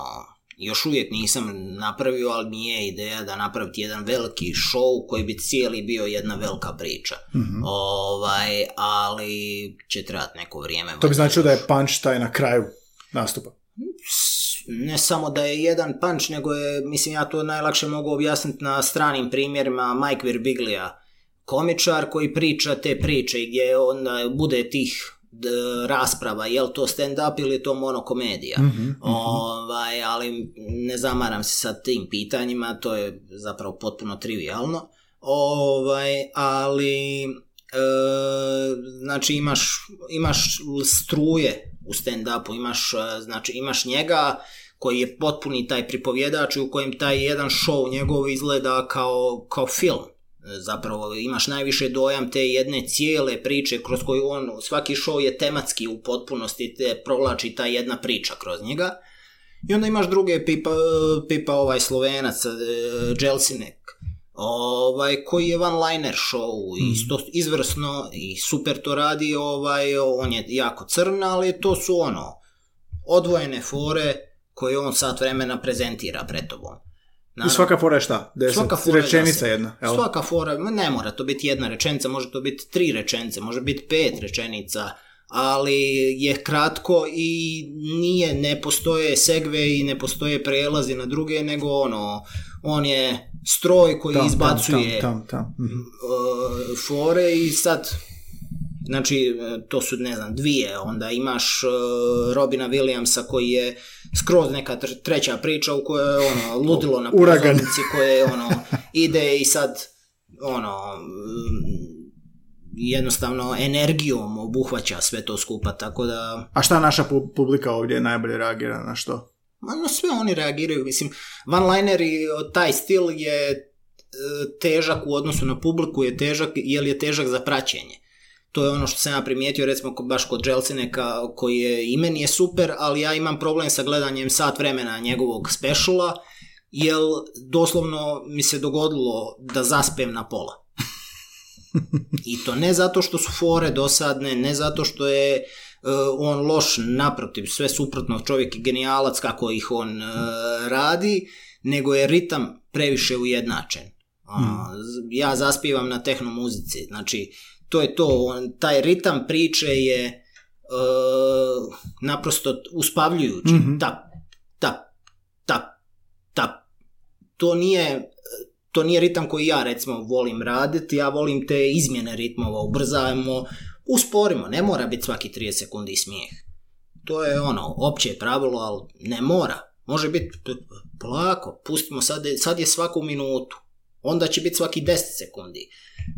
Još uvijek nisam napravio, ali mi je ideja da napraviti jedan veliki show koji bi cijeli bio jedna velika priča. Mm-hmm. Ovaj, ali će trebati neko vrijeme. To bi značilo da je punch taj na kraju nastupa? Ne samo da je jedan punch, nego je, mislim, ja to najlakše mogu objasniti na stranim primjerima Mike Virbiglija, komičar koji priča te priče i gdje onda bude tih rasprava, je li to stand-up ili je to monokomedija. Mm-hmm, mm-hmm. Ovaj, ali ne zamaram se sa tim pitanjima, to je zapravo potpuno trivijalno. Ovaj, ali e, znači imaš, imaš struje u stand-upu, imaš, znači, imaš njega koji je potpuni taj pripovjedač i u kojem taj jedan show njegov izgleda kao, kao film. Zapravo imaš najviše dojam te jedne cijele priče kroz koju on, svaki show je tematski u potpunosti, te provlači ta jedna priča kroz njega. I onda imaš druge pipa, pipa ovaj Slovenac, Jelsinek, ovaj, koji je one-liner show, mm. isto, izvrsno i super to radi, ovaj, on je jako crn, ali to su ono, odvojene fore koje on sat vremena prezentira pred tobom. Naravno. I svaka fora je šta? deset svaka fora rečenica je jedna. Jel? Svaka fora, ne mora to biti jedna rečenica, može to biti tri rečenice, može biti pet rečenica, ali je kratko i nije, ne postoje segve i ne postoje prelazi na druge, nego ono, on je stroj koji tam, izbacuje tam, tam, tam, tam. Mhm. fore i sad... Znači, to su, ne znam, dvije, onda imaš uh, Robina Williamsa koji je skroz neka treća priča u kojoj je ono, ludilo na pozornici koje ono, ide i sad ono, jednostavno energijom obuhvaća sve to skupa, tako da... A šta naša publika ovdje najbolje reagira na što? Ma no, sve oni reagiraju, mislim, one-liner i taj stil je težak u odnosu na publiku, je težak, jer je težak za praćenje. To je ono što sam ja primijetio, recimo baš kod Jelcineka, koji je, i meni je super, ali ja imam problem sa gledanjem sat vremena njegovog speciala, jer doslovno mi se dogodilo da zaspem na pola. I to ne zato što su fore dosadne, ne zato što je uh, on loš, naprotiv, sve suprotno, čovjek je genijalac kako ih on uh, radi, nego je ritam previše ujednačen. Uh, ja zaspivam na tehnomuzici, znači to je to, on, taj ritam priče je e, naprosto uspavljujući. Mm-hmm. Tap, tap, tap, tap. To nije, to nije ritam koji ja recimo volim raditi, ja volim te izmjene ritmova, ubrzajmo, usporimo, ne mora biti svaki trideset sekundi smijeh. To je ono, opće je pravilo, ali ne mora. Može biti polako, pustimo, sad, sad je svaku minutu. Onda će biti svaki deset sekundi.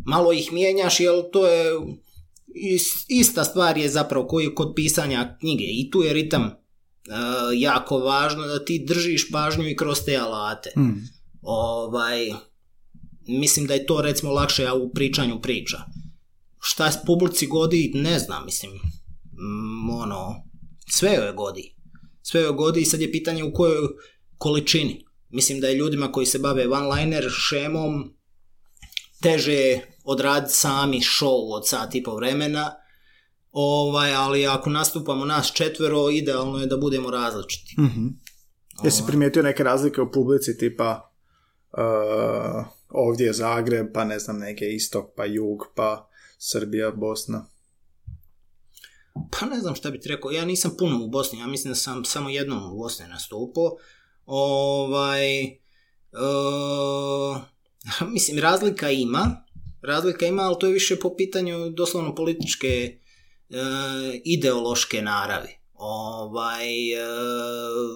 Malo ih mijenjaš, jer to je ista stvar je zapravo koji kod pisanja knjige. I tu je ritam uh, jako važno da ti držiš pažnju i kroz te alate. Mm. Ovaj, mislim da je to recimo lakše u pričanju priča. Šta s publici godi, ne znam, mislim. Mm, ono, sve joj godi. Sve joj godi i sad je pitanje u kojoj količini. Mislim da je ljudima koji se bave one-liner šemom teže odraditi sami show od sat i po vremena, ovaj, ali ako nastupamo nas četvero, idealno je da budemo različiti. Mm-hmm. Jesi primijetio neke razlike u publici, tipa uh, ovdje je Zagreb, pa ne znam, neke istok, pa jug, pa Srbija, Bosna? Pa ne znam šta bih rekao, ja nisam puno u Bosni, ja mislim da sam samo jednom u Bosni nastupao. Ovaj, uh, mislim, razlika ima, razlika ima, ali to je više po pitanju doslovno političke, uh, ideološke naravi. Ovaj, uh,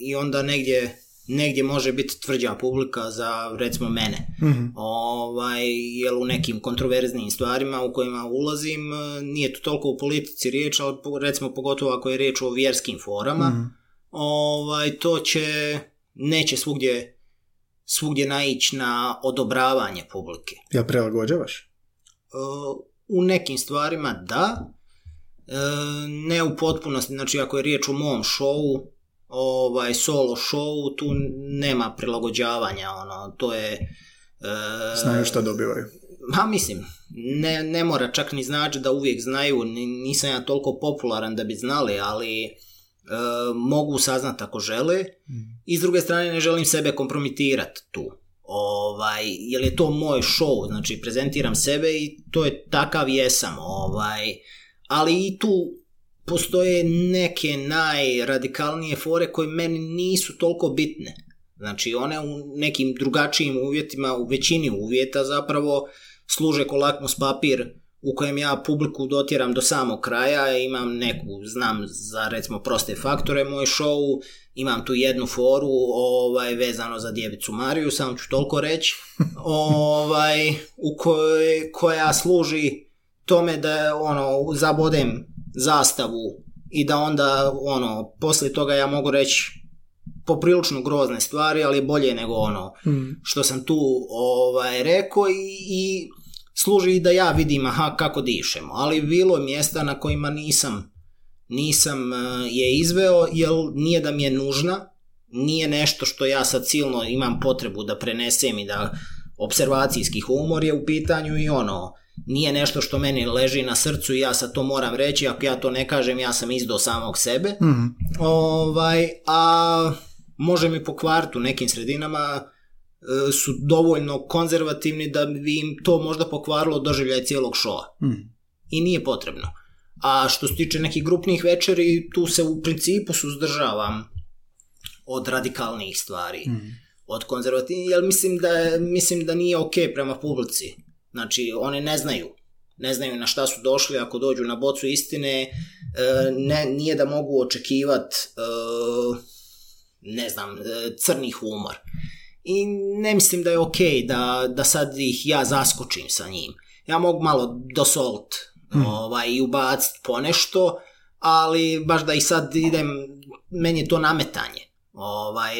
i onda negdje, negdje može biti tvrđa publika za, recimo, mene. Mm-hmm. Ovaj, jer u nekim kontroverznim stvarima u kojima ulazim, nije to toliko u politici riječ, ali recimo pogotovo ako je riječ o vjerskim forama, mm-hmm. Ovaj, to će, neće svugdje, svugdje naići na odobravanje publike. Ja prilagođavaš? Uh, u nekim stvarima da, uh, ne u potpunosti, znači ako je riječ o mom showu, ovaj, solo showu, tu nema prilagođavanja, ono, to je... Uh, znaju šta dobivaju. Ma mislim, ne, ne mora čak ni znači da uvijek znaju, nisam ja toliko popularan da bi znali, ali... E, mogu saznati ako žele i s druge strane ne želim sebe kompromitirati tu, ovaj, jer je to moj show, znači prezentiram sebe i to je takav jesam, ovaj, ali i tu postoje neke najradikalnije fore koje meni nisu toliko bitne, znači one u nekim drugačijim uvjetima, u većini uvjeta zapravo služe ko lakmus papir u kojem ja publiku dotjeram do samog kraja, imam neku, znam za recimo proste faktore moj show, imam tu jednu foru, ovaj, vezano za Djevicu Mariju, samo ću toliko reći, ovaj, u kojoj, koja služi tome da ono, zabodem zastavu i da onda ono, poslije toga ja mogu reći poprilično grozne stvari, ali bolje nego ono što sam tu ovaj, rekao i, i služi i da ja vidim aha, kako dišemo, ali bilo je mjesta na kojima nisam, nisam je izveo, jer nije da mi je nužna, nije nešto što ja sad silno imam potrebu da prenesem i da observacijski humor je u pitanju i ono, nije nešto što meni leži na srcu i ja sad to moram reći, ako ja to ne kažem ja sam izdao samog sebe, mm-hmm. ovaj, a može mi pokvariti u nekim sredinama, su dovoljno konzervativni da bi im to možda pokvarilo doživljaj cijelog šoa. Mm. I nije potrebno. A što se tiče nekih grupnih večeri, tu se u principu suzdržavam od radikalnih stvari. Mm. Od konzervativnih, jer mislim da, mislim da nije ok prema publici. Znači, one ne znaju. Ne znaju na šta su došli, ako dođu na bocu istine, ne, nije da mogu očekivati ne znam, crni humor. i ne mislim da je ok da, da sad ih ja zaskočim sa njim. Ja mogu malo dosolt hmm. ovaj, i ubaciti ponešto, ali baš da i sad idem, meni je to nametanje. Ovaj,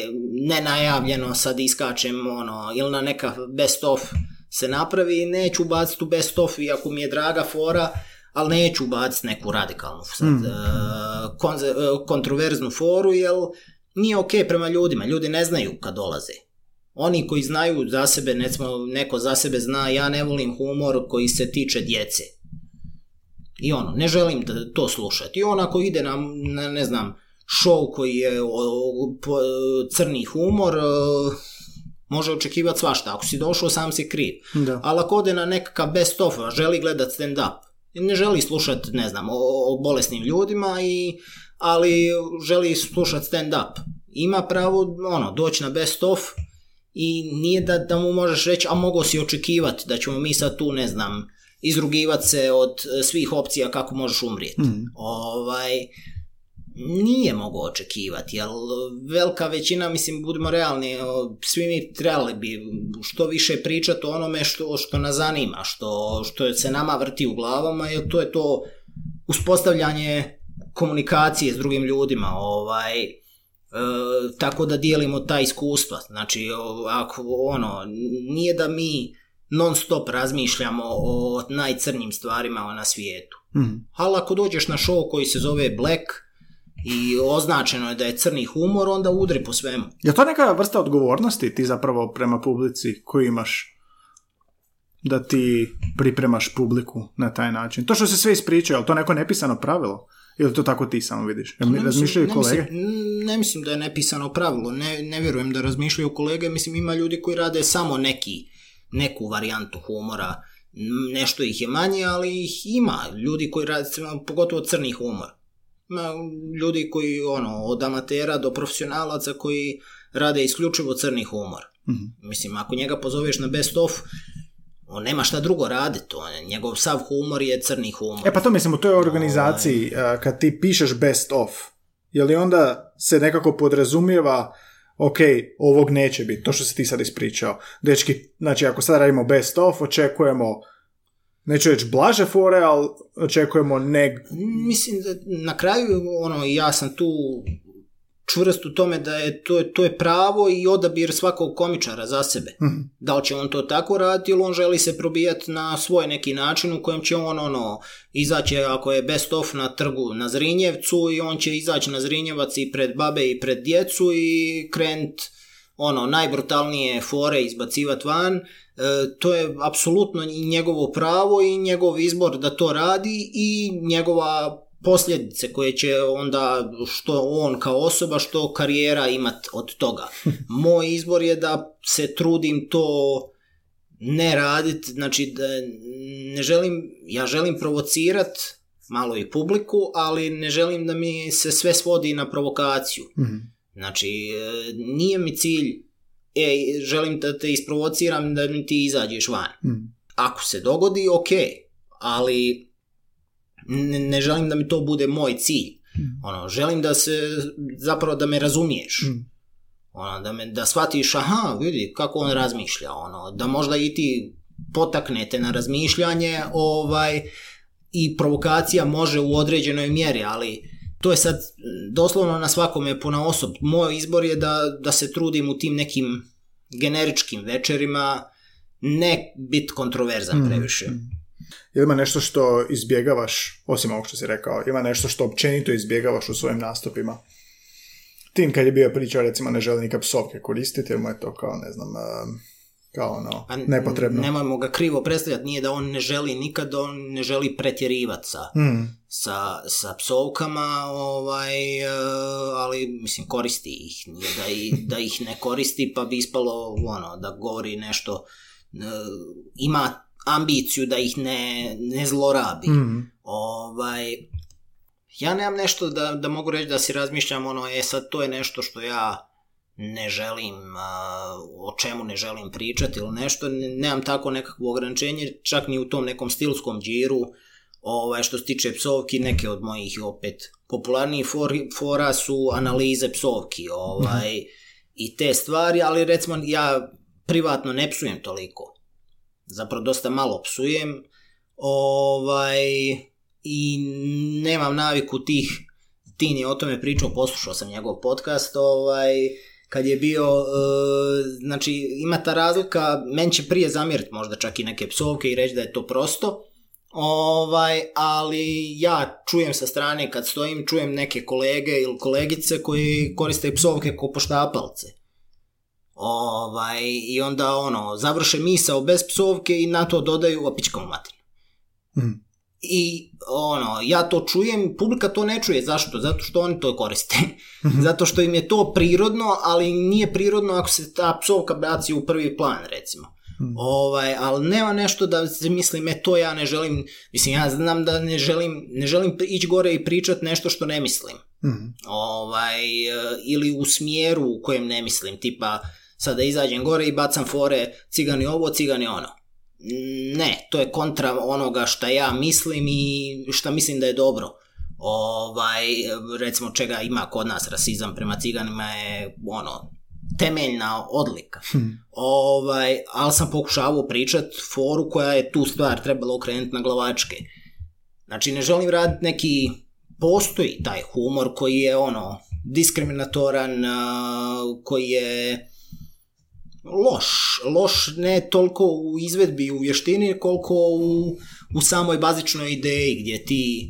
nenajavljeno sad iskačem ono, ili na neka best of se napravi, neću baciti u best of, iako mi je draga fora, ali neću baciti neku radikalnu sad, mm. konze, kontroverznu foru, jer nije ok prema ljudima, ljudi ne znaju kad dolaze. Oni koji znaju za sebe, recimo neko za sebe zna, ja ne volim humor koji se tiče djece. I ono, ne želim da to slušati. I on ako ide na, na ne znam, show koji je o, o, crni humor, o, može očekivati svašta. Ako si došao, sam si kriv. Da. Ali ako ode na nekakav best of, želi gledat stand-up, ne želi slušati, ne znam, o, o bolesnim ljudima, i, ali želi slušati stand-up. Ima pravo ono, doći na best of i nije da, da mu možeš reći, a mogo si očekivati da ćemo mi sad tu, ne znam, izrugivati se od svih opcija kako možeš umrijeti. Mm. Ovaj... Nije mogu očekivati, jer velika većina, mislim, budemo realni, svi mi trebali bi što više pričati o onome što, što nas zanima, što, što se nama vrti u glavama, jer to je to uspostavljanje komunikacije s drugim ljudima, ovaj, e, tako da dijelimo ta iskustva. Znači, ako, ono, nije da mi non stop razmišljamo o najcrnjim stvarima na svijetu, mm. ali ako dođeš na show koji se zove Black, i označeno je da je crni humor, onda udri po svemu. Je to neka vrsta odgovornosti ti zapravo prema publici koju imaš, da ti pripremaš publiku na taj način? To što se sve ispričaju, ali to neko nepisano pravilo? Ili to tako ti samo vidiš? Ne razmišljaju mislim, kolege? Ne mislim, ne mislim da je nepisano pravilo. Ne, ne vjerujem da razmišljaju kolege. Mislim, ima ljudi koji rade samo neki, neku varijantu humora. Nešto ih je manje, ali ih ima. Ljudi koji rade, pogotovo crni humor. Ljudi koji, ono, od amatera do profesionalaca koji rade isključivo crni humor. Mm-hmm. Mislim, ako njega pozoveš na best of, on nema šta drugo raditi. Njegov sav humor je crni humor. E pa to mislim, u toj organizaciji, o... kad ti pišeš best of, je li onda se nekako podrazumijeva, ok, ovog neće biti, to što si ti sad ispričao. Dečki, znači, ako sad radimo best of, očekujemo... Neću reći blaže fore, ali očekujemo neg... Mislim, da na kraju, ono, ja sam tu čvrst u tome da je to, to je pravo i odabir svakog komičara za sebe. Mm-hmm. Da li će on to tako raditi ili on želi se probijati na svoj neki način u kojem će on, ono, izaći, ako je best of na trgu na Zrinjevcu, i on će izaći na Zrinjevac i pred babe i pred djecu i krenut, ono, najbrutalnije fore izbacivati van. To je apsolutno njegovo pravo i njegov izbor da to radi i njegova posljedice koje će onda, što on kao osoba, što karijera imat od toga. Moj izbor je da se trudim to ne raditi, znači da ne želim, ja želim provocirat malo i publiku, ali ne želim da mi se sve svodi na provokaciju. Znači, nije mi cilj, e, želim da te isprovociram da mi ti izađeš van. Mm. Ako se dogodi, ok, ali ne, ne želim da mi to bude moj cilj. Mm. Ono, želim da se, zapravo da me razumiješ. Mm. Ono, da, me, da shvatiš, aha, vidi kako on razmišlja. Ono, da možda i ti potaknete na razmišljanje, ovaj, i provokacija može u određenoj mjeri, ali... To je sad doslovno na svakome ponaosob. Moj izbor je da, da se trudim u tim nekim generičkim večerima ne biti kontroverzan previše. Mm. Ima nešto što izbjegavaš, osim ovog što si rekao, ima nešto što općenito izbjegavaš u svojim nastupima? Tim kad je bio pričao, recimo, ne želi nikad psovke koristiti, jer mu je to kao, ne znam, kao ono, nepotrebno. Nemojmo ga krivo predstavljati, nije da on ne želi nikad, on ne želi pretjerivati sa... Mm. Sa, sa psovkama, ovaj, ali mislim koristi ih, nije da, i, da ih ne koristi pa bi ispalo ono, da govori nešto, ima ambiciju da ih ne, ne zlorabi. Mm-hmm. Ovaj, ja nemam nešto da, da mogu reći da si razmišljam, ono, e sad to je nešto što ja ne želim, o čemu ne želim pričati ili nešto, nemam tako nekakvo ograničenje, čak ni u tom nekom stilskom džiru. Ovaj, što se tiče psovki, neke od mojih opet popularnijih for, fora su analize psovki, ovaj, mm-hmm. i te stvari, ali recimo ja privatno ne psujem toliko. Zapravo dosta malo psujem ovaj, i nemam naviku tih, Tin je o tome pričao, poslušao sam njegov podcast, ovaj, kad je bio, e, znači ima ta razlika, meni će prije zamjeriti možda čak i neke psovke i reći da je to prosto, ovaj, ali ja čujem sa strane kad stojim, čujem neke kolege ili kolegice koji koriste psovke kao poštapalce. Ovaj, i onda ono, završe misao bez psovke i na to dodaju opička u matinu. Mm. I ono, ja to čujem, publika to ne čuje. Zašto? Zato što oni to koriste. Zato što im je to prirodno, ali nije prirodno ako se ta psovka baci u prvi plan, recimo. Mm. Ovaj, ali nema nešto da se mislim, e to ja ne želim, mislim, ja znam da ne želim, ne želim ići gore i pričati nešto što ne mislim. Mm. Ovaj, ili u smjeru u kojem ne mislim, tipa sada izađem gore i bacam fore cigani ovo, cigani ono. Ne, to je kontra onoga šta ja mislim i šta mislim da je dobro. Ovaj, recimo čega ima kod nas rasizam prema ciganima je ono, temeljna odlika. Hmm. Ovaj, ali sam pokušavao pričat foru koja je tu stvar trebala okrenuti na glavačke. Znači ne želim raditi neki, postoji taj humor koji je ono diskriminatoran, koji je loš, loš ne toliko u izvedbi i u vještini koliko u, u samoj bazičnoj ideji gdje ti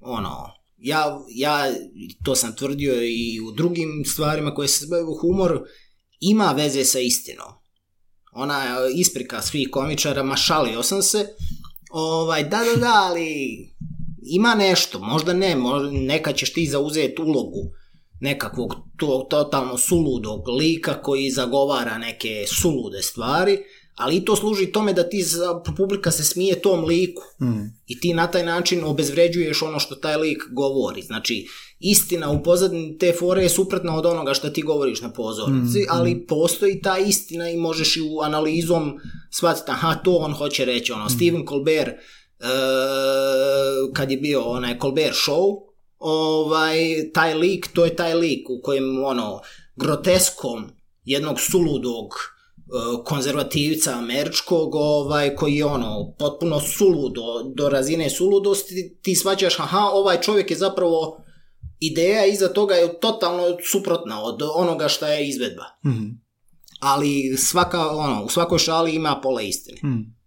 ono, ja, ja to sam tvrdio i u drugim stvarima koje se zbavaju, humor ima veze sa istinom, ona isprika svih komičara, ma šalio sam se, ovaj, da da da, ali ima nešto, možda ne, možda neka ćeš ti zauzeti ulogu nekakvog to, totalno suludog lika koji zagovara neke sulude stvari, ali i to služi tome da ti publika se smije tom liku. Mm. I ti na taj način obezvređuješ ono što taj lik govori. Znači, istina u pozadini te fore je suprotna od onoga što ti govoriš na pozornici, mm. ali postoji ta istina i možeš i u analizom shvatiti, aha, to on hoće reći. Ono, mm. Stephen Colbert, e, kad je bio onaj Colbert show, ovaj, taj lik, to je taj lik u kojem ono groteskom jednog suludog uh, konzervativca američkog, ovaj, koji je ono potpuno suludo, do razine suludosti, ti shvaćaš, aha, ovaj čovjek je zapravo, ideja iza toga je totalno suprotna od onoga šta je izvedba. Mm-hmm. Ali svaka, ono, u svakoj šali ima pola istine. Mm.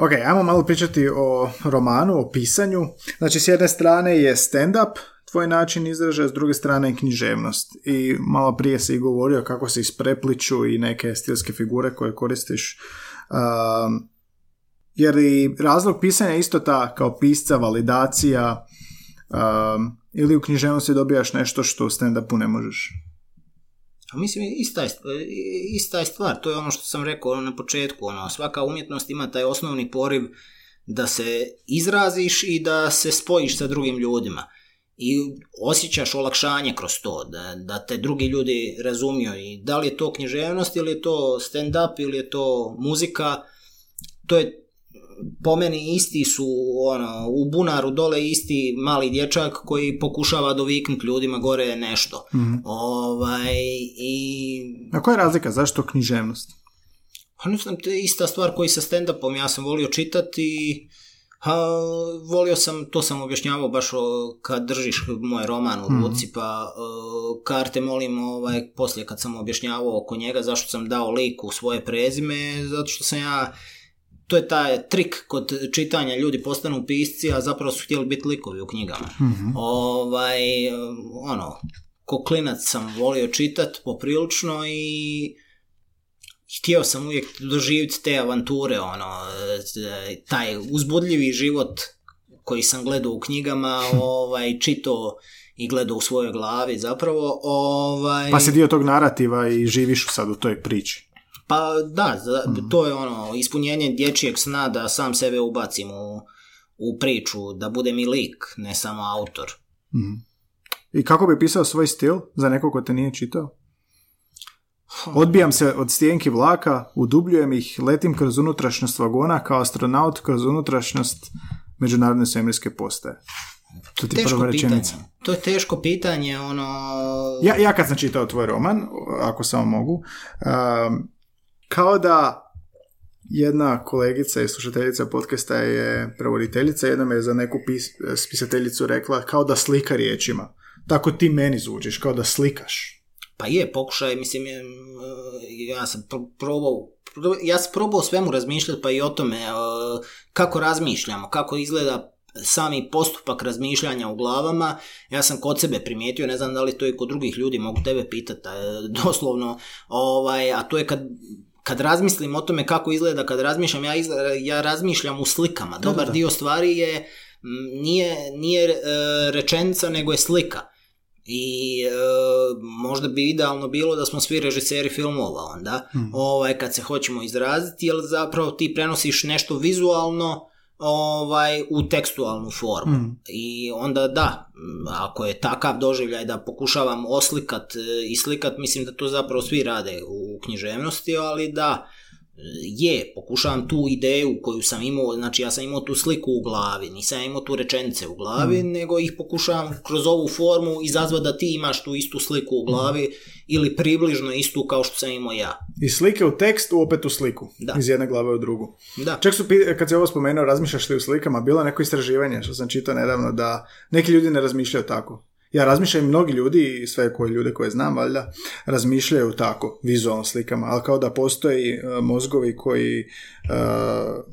Ok, ajmo malo pričati o romanu, o pisanju. Znači, s jedne strane je stand-up, tvoj način izražaja, s druge strane je književnost. I malo prije si i govorio kako se isprepliču i neke stilske figure koje koristiš. Um, jer i razlog pisanja je isto ta, kao pisca, validacija, um, ili u književnosti dobijaš nešto što u stand-upu ne možeš. Mislim, ista je, ista je stvar, to je ono što sam rekao na početku, ono, svaka umjetnost ima taj osnovni poriv da se izraziš i da se spojiš sa drugim ljudima i osjećaš olakšanje kroz to, da, da te drugi ljudi razumiju, i da li je to književnost ili je to stand-up ili je to muzika, to je po meni isti su ono, u bunaru dole isti mali dječak koji pokušava doviknuti ljudima gore nešto. Mm-hmm. Ovaj, i... A koja je razlika? Zašto književnost? Pa ne znam, to je ista stvar koji sa stand-upom. Ja sam volio čitati, a, volio sam, to sam objašnjavao baš o, kad držiš moj roman u ruci, mm-hmm. pa o, karte molim, ovaj, poslije kad sam objašnjavao oko njega zašto sam dao liku svoje prezime, zato što sam ja, to je taj trik kod čitanja, ljudi postanu pisci, a zapravo su htjeli biti likovi u knjigama. Mm-hmm. Ovaj, ono, ko klinac sam volio čitati poprilično i htio sam uvijek doživjeti te avanture, ono, taj uzbudljivi život koji sam gledao u knjigama, ovaj, čitao i gledao u svojoj glavi zapravo. Ovaj... Pa si dio tog narativa i živiš sad u toj priči. Pa da, to je ono ispunjenje dječjeg sna da sam sebe ubacim u, u priču, da budem i lik, ne samo autor. Mm. I kako bi pisao svoj stil za nekog ko te nije čitao? Odbijam se od stijenki vlaka, udubljujem ih, letim kroz unutrašnjost vagona kao astronaut kroz unutrašnjost međunarodne svemirske postaje. To ti je prva rečenica. To je teško pitanje, ono... Ja, ja kad sam čitao tvoj roman, ako samo mogu, um, kao da jedna kolegica i slušateljica podcasta je prevoditeljica, jedna me je za neku pis- spisateljicu rekla kao da slika riječima. Tako ti meni zvučiš, kao da slikaš. Pa je, pokušaj, mislim, ja sam probao, ja sam probao svemu razmišljati, pa i o tome kako razmišljamo, kako izgleda sami postupak razmišljanja u glavama. Ja sam kod sebe primijetio, ne znam da li to i kod drugih ljudi, mogu tebe pitati doslovno, ovaj, a to je kad Kad razmislim o tome kako izgleda, kad razmišljam, ja, izgleda, ja razmišljam u slikama. Dobar da, da. dio stvari je, nije, nije e, rečenica, nego je slika. I e, možda bi idealno bilo da smo svi režiseri filmova onda, hmm. ovaj, kad se hoćemo izraziti, jer zapravo ti prenosiš nešto vizualno ovaj, u tekstualnu formu. Hmm. I onda da, ako je takav doživljaj da pokušavam oslikat i slikat, mislim da to zapravo svi rade u književnosti, ali da je, pokušavam tu ideju koju sam imao, znači ja sam imao tu sliku u glavi, nisam imao tu rečenice u glavi, mm. nego ih pokušavam kroz ovu formu izazvati da ti imaš tu istu sliku u glavi mm. ili približno istu kao što sam imao ja. I slike u tekstu, opet u sliku, da. Iz jedne glave u drugu. Da. Čak su, kad se ovo spomenuo, razmišljaš li u slikama, bilo neko istraživanje što sam čitao nedavno da neki ljudi ne razmišljaju tako. Ja razmišljam, mnogi ljudi i sve koje ljude koje znam, valjda, razmišljaju tako, vizualno slikama, ali kao da postoji mozgovi koji uh,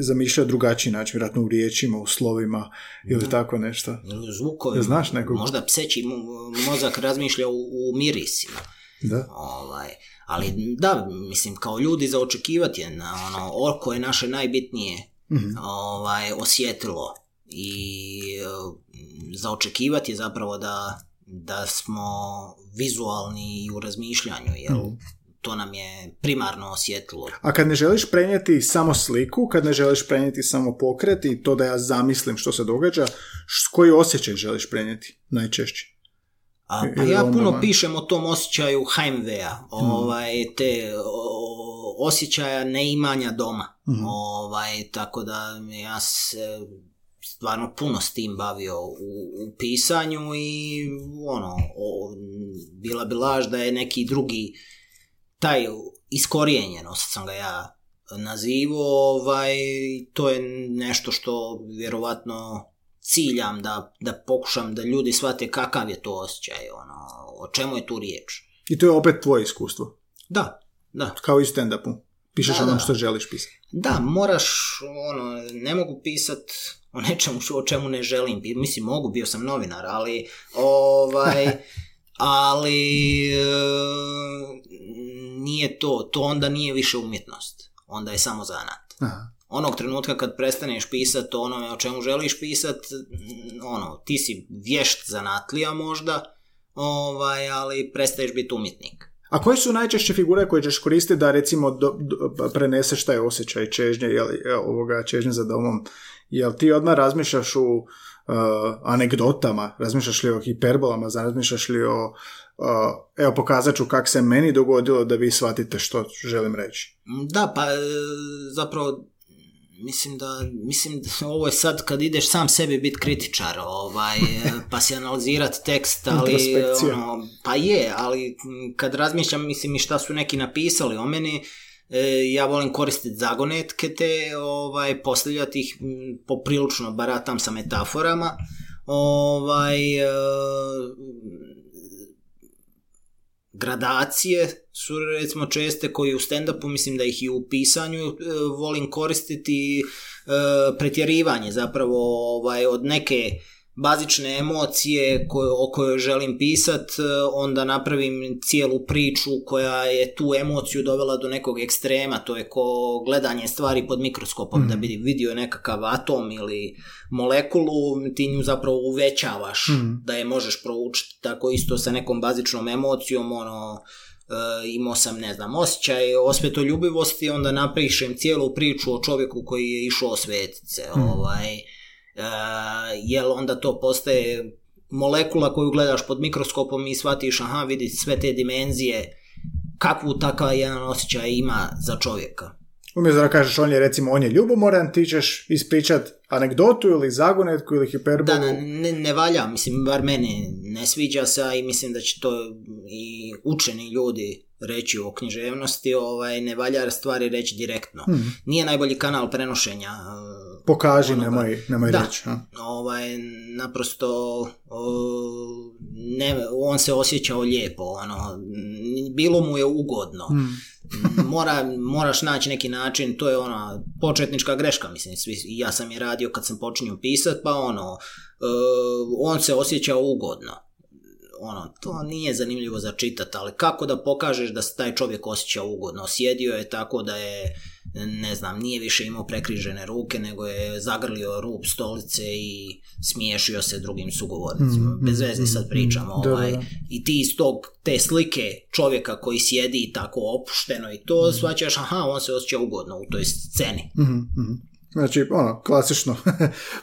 zamišljaju drugačiji način, vjerojatno u riječima, u slovima ili da. Tako nešto. Zvukovi. Znaš nekog? Možda pseći mozak razmišlja u, u mirisima. Da. Ovaj, ali da, mislim, kao ljudi za očekivati je na ono oko je naše najbitnije mm-hmm. ovaj, osjetilo. I za očekivati je zapravo da, da smo vizualni i u razmišljanju, jer mm. to nam je primarno osjetilo. A kad ne želiš prenijeti samo sliku, kad ne želiš prenijeti samo pokret i to da ja zamislim što se događa, š, koji osjećaj želiš prenijeti najčešće? A, pa ja puno man... pišem o tom osjećaju Heimweha, ovaj, te o, osjećaja neimanja doma. Mm. Ovaj, tako da ja se... stvarno puno s tim bavio u, u pisanju i ono, o, bila bi laž da je neki drugi taj iskorijenjenost sam ga ja nazivao, ovaj, to je nešto što vjerovatno ciljam da, da pokušam da ljudi shvate kakav je to osjećaj, ono, o čemu je tu riječ. I to je opet tvoje iskustvo? Da, da. Kao i stand-upu, pišeš da, ono da. Što želiš pisati? Da, moraš, ono, ne mogu pisati o nečemu o čemu ne želim. Mislim, mogu, bio sam novinar, ali ovaj, ali e, nije to. To onda nije više umjetnost. Onda je samo zanat. Aha. Onog trenutka kad prestaneš pisati onome o čemu želiš pisati, ono, ti si vješt zanatlija možda, ovaj, ali prestaješ biti umjetnik. A koje su najčešće figure koje ćeš koristiti da recimo do, do, preneseš taj osjećaj čežnje, jel, ovoga čežnje za domom? Jel ti odmah razmišljaš u uh, anegdotama, razmišljaš li o hiperbolama, razmišljaš li o, uh, evo pokazat ću kako se meni dogodilo da vi shvatite što želim reći? Da, pa zapravo mislim da, mislim da ovo je sad kad ideš sam sebi biti kritičar, ovaj, pa si analizirati tekst, ali ono, pa je, ali kad razmišljam, mislim i šta su neki napisali o meni, ja volim koristiti zagonetke te ovaj, postavljati ih poprilično, baratam sa metaforama, ovaj, gradacije su recimo česte koji u stand-upu, mislim da ih i u pisanju volim koristiti, pretjerivanje zapravo ovaj, od neke bazične emocije koje, o kojoj želim pisat, onda napravim cijelu priču koja je tu emociju dovela do nekog ekstrema, to je ko gledanje stvari pod mikroskopom, mm. da bi vidio nekakav atom ili molekulu, ti nju zapravo uvećavaš mm. da je možeš proučiti, tako isto sa nekom bazičnom emocijom, ono, e, imao sam, ne znam, osjećaj osvetoljubivosti, onda napišem cijelu priču o čovjeku koji je išao osvetiti se, mm. ovaj... Uh, jel onda to postaje molekula koju gledaš pod mikroskopom i shvatiš, aha, vidi sve te dimenzije kakvu takav jedan osjećaj ima za čovjeka. Umjesto da kažeš on je, recimo, on je ljubomoran, ti ćeš ispričat anegdotu ili zagonetku ili hiperbolu. Da, ne, ne valja, mislim, bar meni ne sviđa se i mislim da će to i učeni ljudi reći o književnosti, ovaj, ne valja stvari reći direktno. Mm-hmm. Nije najbolji kanal prenošenja. Pokaži, onoga. nemoj, nemoj da, reći. Da, ovaj, naprosto o, ne, on se osjećao lijepo, ono, bilo mu je ugodno. Mm. Mora, moraš naći neki način, to je ona početnička greška, mislim, svi, ja sam je radio kad sam počinio pisati, pa ono, uh, on se osjećao ugodno. Ono, to nije zanimljivo za čitati, ali kako da pokažeš da se taj čovjek osjeća ugodno? Sjedio je tako da je, ne znam, nije više imao prekrižene ruke, nego je zagrlio rub stolice i smiješio se drugim sugovornicima. Mm, Bez veze sad pričamo. Mm, ovaj. I ti iz tog, te slike čovjeka koji sjedi tako opušteno i to, mm. shvaćaš, aha, on se osjeća ugodno u toj sceni. Mm, mm. Znači, ono, klasično,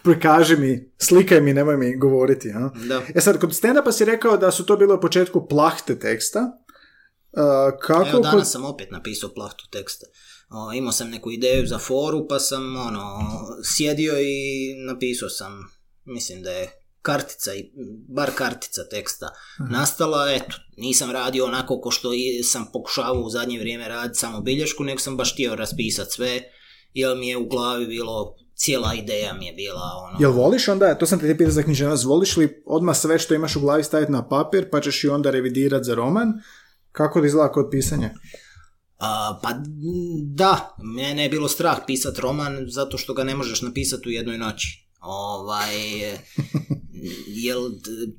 prikaži mi, slikaj mi, nemoj mi govoriti. Ha? Da. E sad, kod stand-upa si rekao da su to bile u početku plahte teksta. Uh, kako Evo, danas kod... sam opet napisao plahtu teksta. O, imao sam neku ideju za foru, pa sam, ono, sjedio i napisao sam, mislim da je kartica, bar kartica teksta uh-huh. nastala, eto, nisam radio onako ko što sam pokušavao u zadnje vrijeme raditi samo bilješku, nego sam baš htio raspisati sve, jer mi je u glavi bilo, cijela ideja mi je bila ono... Jel voliš onda, to sam te pitao za književnost, voliš li odmah sve što imaš u glavi staviti na papir, pa ćeš i onda revidirati za roman? Kako da izgleda kod pisanja? A, pa da, mene je bilo strah pisati roman, zato što ga ne možeš napisati u jednoj noći. Ovaj, jel,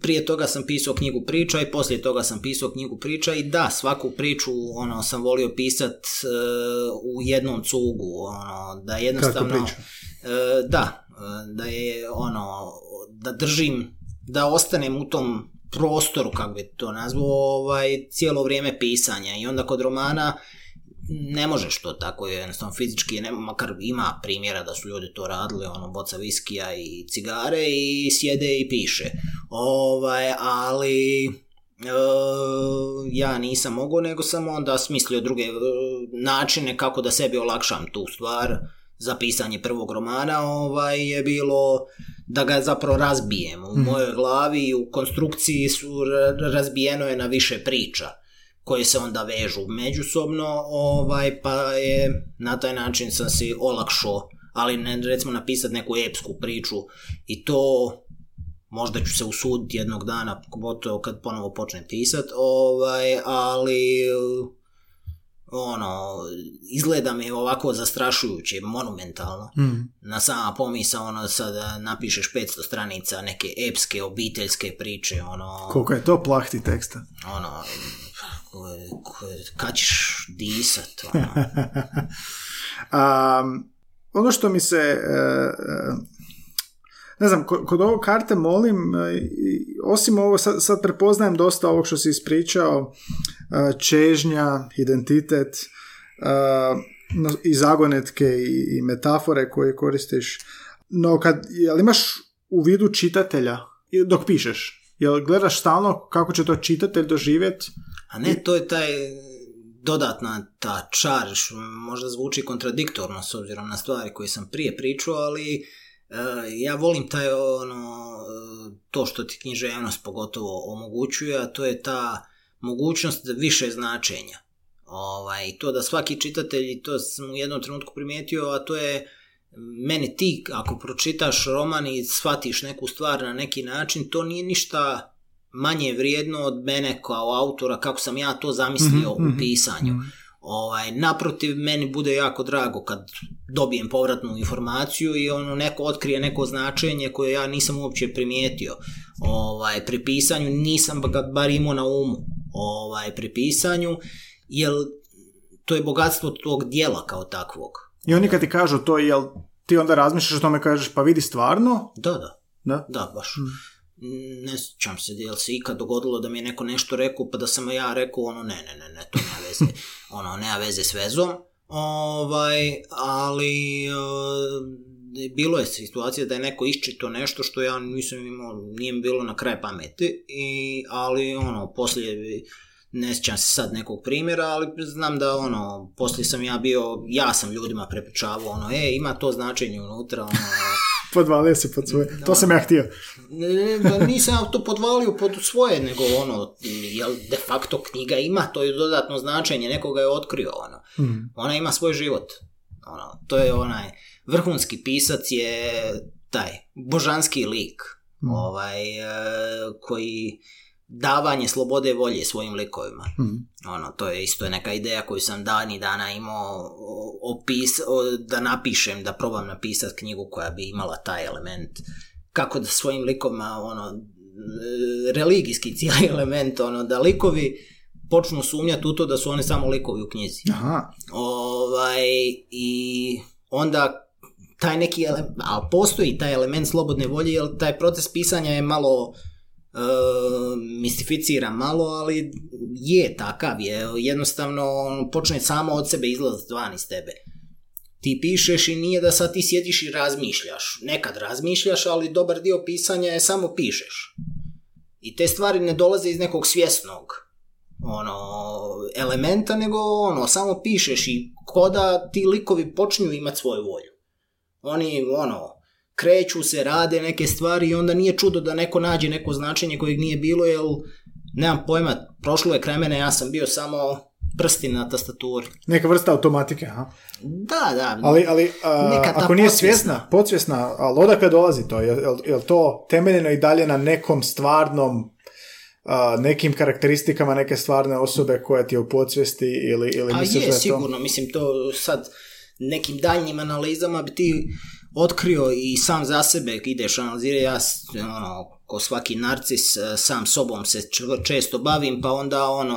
prije toga sam pisao knjigu priča i poslije toga sam pisao knjigu priča i da, svaku priču ono, sam volio pisati uh, u jednom cugu, ono, da jednostavno uh, da, da je ono, da držim, da ostanem u tom prostoru, kako bi to nazvao, ovaj, cijelo vrijeme pisanja. I onda kod romana ne možeš to tako, jednostavno fizički, ne, makar ima primjera da su ljudi to radili, ono, boca viskija i cigare i sjede i piše. Ovaj, ali e, ja nisam mogao, nego sam onda smislio druge e, načine kako da sebi olakšam tu stvar. Za pisanje prvog romana ovaj, je bilo da ga zapravo razbijem. U mojoj glavi u konstrukciji su razbijeno je na više priča koje se onda vežu međusobno, ovaj, pa je na taj način sam si olakšao, ali ne, recimo napisati neku epsku priču i to možda ću se usuditi jednog dana, pogotovo kad ponovo počnem pisati, ovaj, ali ono, izgleda mi ovako zastrašujuće, monumentalno. Mm. Na sama pomisa, ono, sada napišeš petsto stranica neke epske, obiteljske priče, ono... Koliko je to plahti teksta? Ono... Kad ćeš disat? Ono. um, ono što mi se... Uh, ne znam, kod ovo karte molim, osim ovo, sad, sad prepoznajem dosta ovog što si ispričao, čežnja, identitet i zagonetke i metafore koje koristiš. No, kad, jel imaš u vidu čitatelja dok pišeš? Jel gledaš stalno kako će to čitatelj doživjeti? A ne, to je taj... dodatna ta čar, možda zvuči kontradiktorno s obzirom na stvari koje sam prije pričao, ali uh, ja volim taj ono, to što ti književnost pogotovo omogućuje, a to je ta mogućnost više značenja. Ovaj, to da svaki čitatelj, i to sam u jednom trenutku primijetio, a to je meni ti, ako pročitaš roman i shvatiš neku stvar na neki način, to nije ništa manje vrijedno od mene kao autora, kako sam ja to zamislio mm-hmm. u pisanju. Mm-hmm. Ovaj, naprotiv, meni bude jako drago kad dobijem povratnu informaciju i ono, neko otkrije neko značenje koje ja nisam uopće primijetio. Ovaj, pri pisanju nisam ga bar imao na umu. Ovaj, pri pisanju, jer to je bogatstvo tog dijela kao takvog. I oni kad ti kažu to, jel ti onda razmišljaš o tome, kažeš pa vidi stvarno? Da, da. Da, da baš. Mm. Ne sjećam se, jel se ikad dogodilo da mi je neko nešto rekao, pa da sam ja rekao, ono, ne, ne, ne, ne, to nema veze, ono, nema veze s vezom, ovaj, ali e, bilo je situacija da je neko iščito nešto što ja nisam imao, nije mi bilo na kraj pameti, i, ali, ono, poslije ne sjećam se sad nekog primjera, ali znam da ono, poslije sam ja bio, ja sam ljudima prepričavao, ono, e, ima to značenje unutra, ono... Podvalio se pod svoje, to sam ja htio. Ne, ne, ne, nisam ja to podvalio pod svoje, nego ono, jel de facto knjiga ima to je dodatno značenje, nekoga je otkrio, ono. Mm-hmm. Ona ima svoj život, ono, to je onaj, vrhunski pisac je taj, božanski lik, mm-hmm. ovaj, koji... davanje slobode volje svojim likovima. Mm-hmm. Ono, to je isto neka ideja koju sam davnih dana imao opis, da napišem, da probam napisati knjigu koja bi imala taj element. Kako da svojim likovima, ono, religijski cijeli element, ono, da likovi počnu sumnjati u to da su oni samo likovi u knjizi. Aha. Ovaj, i onda taj neki element, ali postoji taj element slobodne volje, jer taj proces pisanja je malo Uh, mistificira malo, ali je takav, je jednostavno počne samo od sebe izlaziti van iz tebe. Ti pišeš i nije da sad ti sjediš i razmišljaš. Nekad razmišljaš, ali dobar dio pisanja je samo pišeš. I te stvari ne dolaze iz nekog svjesnog ono, elementa, nego ono, samo pišeš i ko da ti likovi počinju imati svoju volju. Oni, ono, kreću se, rade neke stvari i onda nije čudo da neko nađe neko značenje kojeg nije bilo, jer nemam pojma, prošlo je kraj mene, ja sam bio samo prsti na tastaturi. Neka vrsta automatike, aha? Da, da. Ali, ali a, ako podsvjesna. Nije svjesna, podsvjesna, ali odakle dolazi to? Je, je, je to temeljeno i dalje na nekom stvarnom, a, nekim karakteristikama neke stvarne osobe koja ti je u podsvijesti ili, ili a misliš je, da je sigurno, to? Mislim to sad nekim daljnjim analizama bi ti otkrio i sam za sebe ideš analizirati, ja ono, ko svaki narcis sam sobom se često bavim, pa onda ono,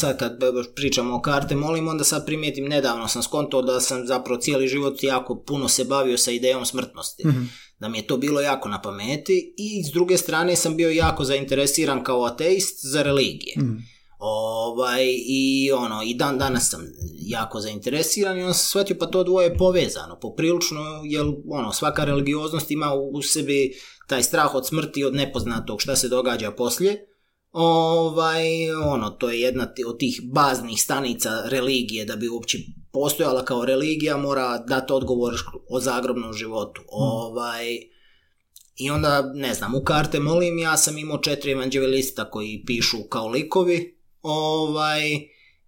sad kad pričamo o karte molim, onda sad primijetim, nedavno sam skonto da sam zapravo cijeli život jako puno se bavio sa idejom smrtnosti, mm-hmm. da mi je to bilo jako na pameti i s druge strane sam bio jako zainteresiran kao ateist za religije. Mm-hmm. Ovaj, i ono, i dan danas sam jako zainteresiran i on se shvatio pa to dvoje je povezano poprilično, jer ono, svaka religioznost ima u sebi taj strah od smrti, od nepoznatog, šta se događa poslije, ovaj, ono, to je jedna od tih baznih stanica religije, da bi uopće postojala kao religija mora dati odgovor o zagrobnom životu, hmm. ovaj. I onda, ne znam, u karte molim, ja sam imao četiri evanđelista koji pišu kao likovi. Ovaj,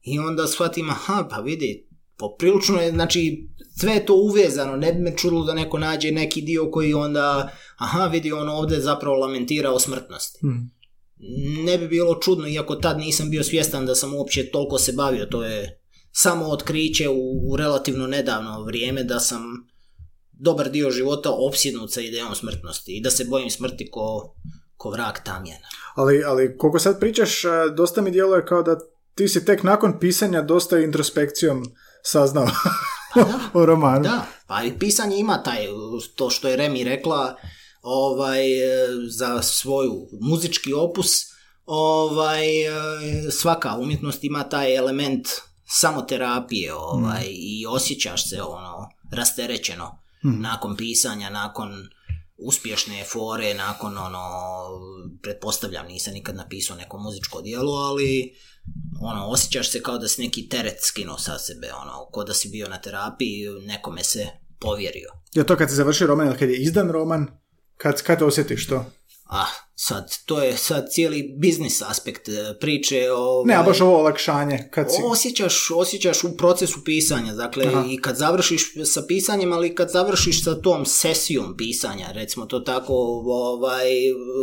i onda shvatim, aha, pa vidi, poprilično je, znači, sve je to uvezano, ne bi me čudilo da neko nađe neki dio koji onda, aha, vidi, on ovdje zapravo lamentira o smrtnosti. Hmm. Ne bi bilo čudno, iako tad nisam bio svjestan da sam uopće toliko se bavio, to je samo otkriće u, u relativno nedavno vrijeme da sam dobar dio života opsjednut sa idejom smrtnosti i da se bojim smrti ko... ko vrag tamjena. Ali, ali koliko sad pričaš, dosta mi djeluje kao da ti si tek nakon pisanja dosta introspekcijom saznao pa da, o romanu. Da, pa i pisanje ima taj, to što je Remi rekla, ovaj, za svoju muzički opus, ovaj, svaka umjetnost ima taj element samoterapije, ovaj, mm. i osjećaš se ono, rasterećeno mm. nakon pisanja, nakon uspješne fore, nakon ono, pretpostavljam, nisam nikad napisao neko muzičko djelo, ali ono, osjećaš se kao da si neki teret skinuo sa sebe, ono, kao da si bio na terapiji, nekome se povjerio. Je to kad se završi roman ili kad je izdan roman, kad, kad osjetiš to? Ah, sad, to je sad cijeli biznis aspekt priče. Ovaj, ne, a baš ovo olakšanje. Kad si... osjećaš, osjećaš u procesu pisanja, dakle, aha. i kad završiš sa pisanjem, ali kad završiš sa tom sesijom pisanja, recimo to tako, ovaj,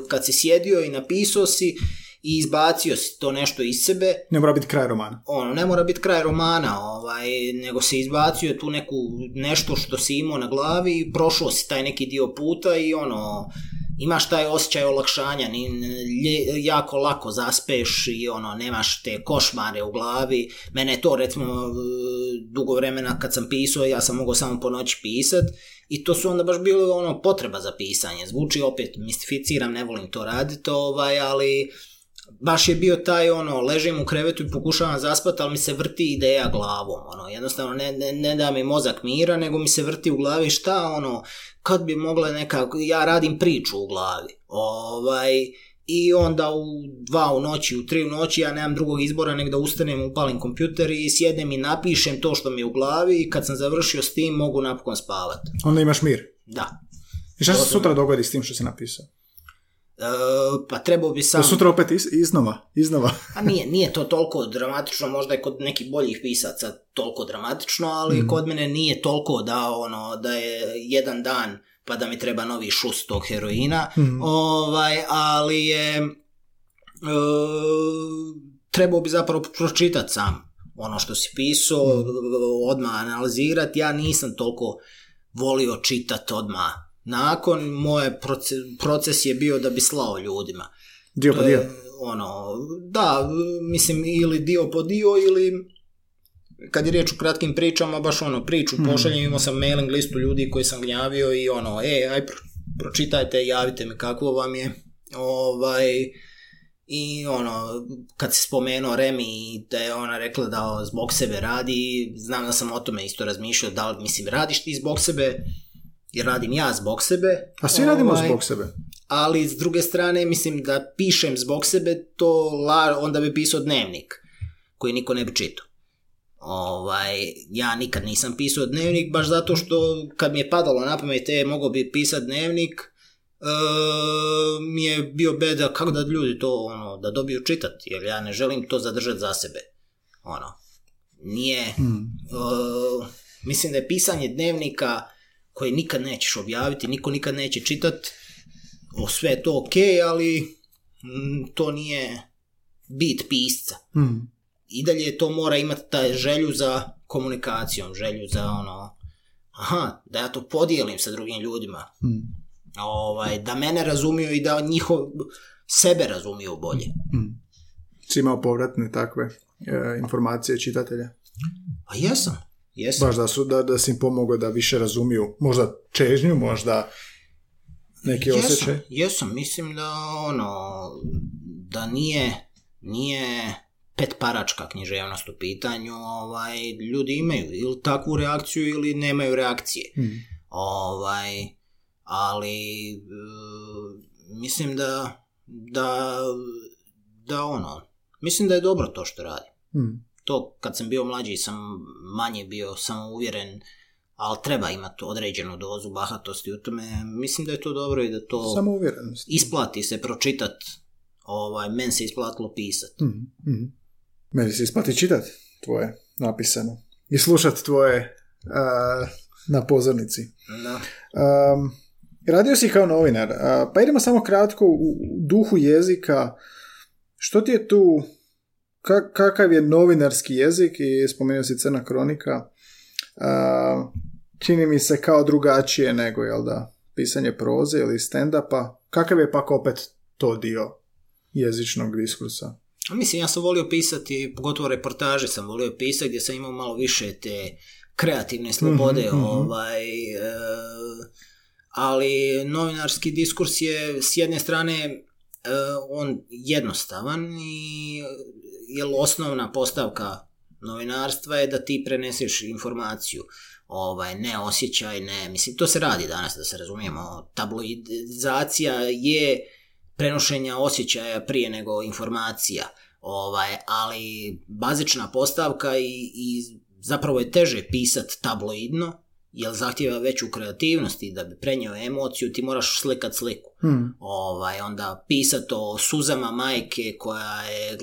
kad si sjedio i napisao si i izbacio si to nešto iz sebe. Ne mora biti kraj romana. Ono, ne mora biti kraj romana, ovaj, nego si izbacio tu neku, nešto što si imao na glavi i prošao si taj neki dio puta i ono... imaš taj osjećaj olakšanja, jako lako zaspeš i ono, nemaš te košmare u glavi. Mene je to, recimo, dugo vremena kad sam pisao, ja sam mogao samo po noći pisat i to su onda baš bilo ono, potreba za pisanje. Zvuči, opet mistificiram, ne volim to raditi, ovaj, ali baš je bio taj, ono, ležim u krevetu i pokušavam zaspati, ali mi se vrti ideja glavom, ono, jednostavno ne, ne, ne da mi mozak mira, nego mi se vrti u glavi šta, ono, kad bi mogla neka, ja radim priču u glavi, ovaj, i onda u dva u noći, u tri u noći ja nemam drugog izbora nego da ustanem, upalim kompjuter i sjednem i napišem to što mi je u glavi i kad sam završio s tim mogu napokon spavati. Onda imaš mir? Da. I šta se sutra dogodi s tim što si napisao? Uh, pa trebao bi sam... Sutra opet iz, iznova, iznova. A nije, nije to toliko dramatično, možda je kod nekih boljih pisaca toliko dramatično, ali mm-hmm. kod mene nije toliko da, ono, da je jedan dan pa da mi treba novi šust tog heroina, mm-hmm. ovaj, ali je e, trebao bi zapravo pročitati sam ono što si pisao, mm-hmm. odmah analizirati. Ja nisam toliko volio čitati odmah nakon, moje proces, proces je bio da bi slao ljudima. Dio po dio? Ono, da, mislim, ili dio po dio, ili kad je riječ o kratkim pričama, baš ono, priču mm. pošaljem, imao sam mailing listu ljudi koji sam gnjavio i ono, e, aj pro, pročitajte, javite mi kako vam je. Ovaj, i ono, kad se spomenuo Remi, da je ona rekla da zbog sebe radi, znam da sam o tome isto razmišljao, da li, mislim, radiš ti zbog sebe, jer radim ja zbog sebe. A svi radimo ovaj, zbog sebe. Ali s druge strane, mislim da pišem zbog sebe, to la, onda bi pisao dnevnik, koji niko ne bi čitao. Ovaj, ja nikad nisam pisao dnevnik, baš zato što kad mi je padalo na pamet, e, mogao bi pisati dnevnik, e, mi je bio beda kako da ljudi to, ono, da dobiju čitati, jer ja ne želim to zadržati za sebe. Ono, nije, hmm. e, mislim da je pisanje dnevnika koje nikad nećeš objaviti, niko nikad neće čitati, sve je to ok, ali m, to nije bit pisca. Hmm. I dalje to mora imati taj želju za komunikacijom, želju za ono, aha, da ja to podijelim sa drugim ljudima, mm. ovaj, da mene razumiju i da njihov sebe razumiju bolje. Mm. Si imao povratne takve e, informacije čitatelja? A jesam, jesam. Baš da, su, da, da si im pomogao da više razumiju, možda čežnju, možda neki jesam, osjećaj? Jesam, mislim da ono, da nije, nije... pet paračka književnost u pitanju, ovaj, ljudi imaju ili takvu reakciju ili nemaju reakcije. Mm. Ovaj, ali e, mislim da, da, da ono, mislim da je dobro to što radi. Mm. To kad sam bio mlađi sam manje bio samouvjeren, ali treba imati određenu dozu bahatosti u tome. Mislim da je to dobro i da to isplati se pročitati. Ovaj, meni se isplatilo pisati. Mm. Mm. Meni se isplati čitati tvoje napisano i slušati tvoje uh, na pozornici. No. Um, radio si kao novinar, uh, pa idemo samo kratko u duhu jezika. Što ti je tu, ka- kakav je novinarski jezik, i spomenuo si Crna kronika, uh, čini mi se kao drugačije nego, jel da, pisanje proze ili stand-upa. Kakav je pak opet to dio jezičnog diskursa? Mislim, ja sam volio pisati, pogotovo reportaže sam volio pisati, gdje sam imao malo više te kreativne slobode, mm-hmm, ovaj, e, ali novinarski diskurs je s jedne strane e, on jednostavan i jer osnovna postavka novinarstva je da ti preneseš informaciju, ovaj, ne osjećaj, ne, mislim, to se radi danas, da se razumijemo, tabloidizacija je prenošenja osjećaja prije nego informacija, ovaj, ali bazična postavka i, i zapravo je teže pisati tabloidno, jer zahtjeva veću kreativnost i da bi prenio emociju ti moraš slikat sliku. Hmm. Ovaj, onda pisati o suzama majke koja je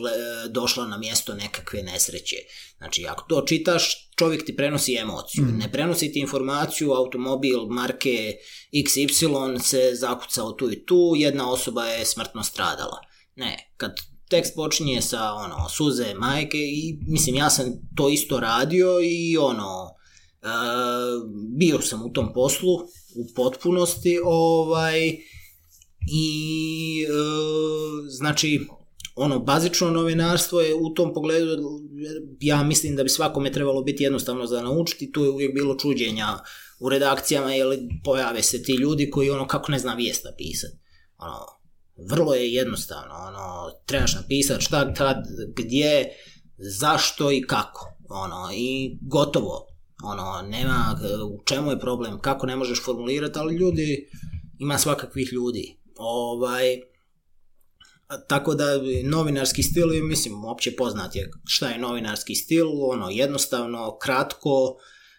došla na mjesto nekakve nesreće. Znači, ako to čitaš, čovjek ti prenosi emociju. Hmm. Ne prenosi ti informaciju, automobil marke iks ipsilon se zakucao tu i tu, jedna osoba je smrtno stradala. Ne, kad tekst počinje sa ono, suze majke, i mislim, ja sam to isto radio i ono, Uh, bio sam u tom poslu u potpunosti, ovaj, i uh, znači ono bazično novinarstvo je u tom pogledu, ja mislim da bi svakome trebalo biti jednostavno za naučiti. Tu je uvijek bilo čuđenja u redakcijama, jer pojave se ti ljudi koji ono kako ne zna vijest napisati. Ono, vrlo je jednostavno, ono, trebaš napisati šta, kad, gdje, zašto i kako, ono, i gotovo. Ono, nema u čemu je problem, kako ne možeš formulirati, ali ljudi, ima svakakvih ljudi. Ovaj, Tako da novinarski stil je, mislim, opće poznat je šta je novinarski stil, ono, jednostavno, kratko,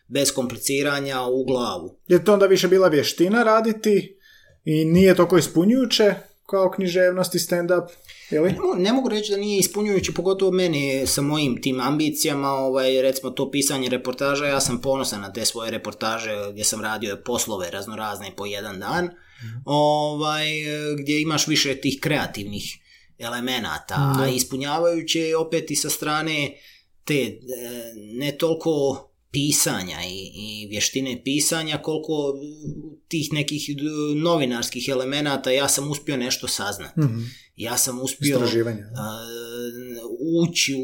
bez kompliciranja, u glavu. Je to onda više bila vještina raditi i nije toliko ispunjujuće kao književnost i stand-up, je li? Ne, mo- ne mogu reći da nije ispunjujuće, pogotovo meni sa mojim tim ambicijama, ovaj, recimo to pisanje reportaža, ja sam ponosan na te svoje reportaže gdje sam radio poslove raznorazne po jedan dan, mm-hmm. ovaj, gdje imaš više tih kreativnih elemenata, mm-hmm. a ispunjavajuće je opet i sa strane te ne toliko pisanja i, i vještine pisanja, koliko tih nekih novinarskih elemenata ja sam uspio nešto saznati. Mm-hmm. Ja sam uspio a, ući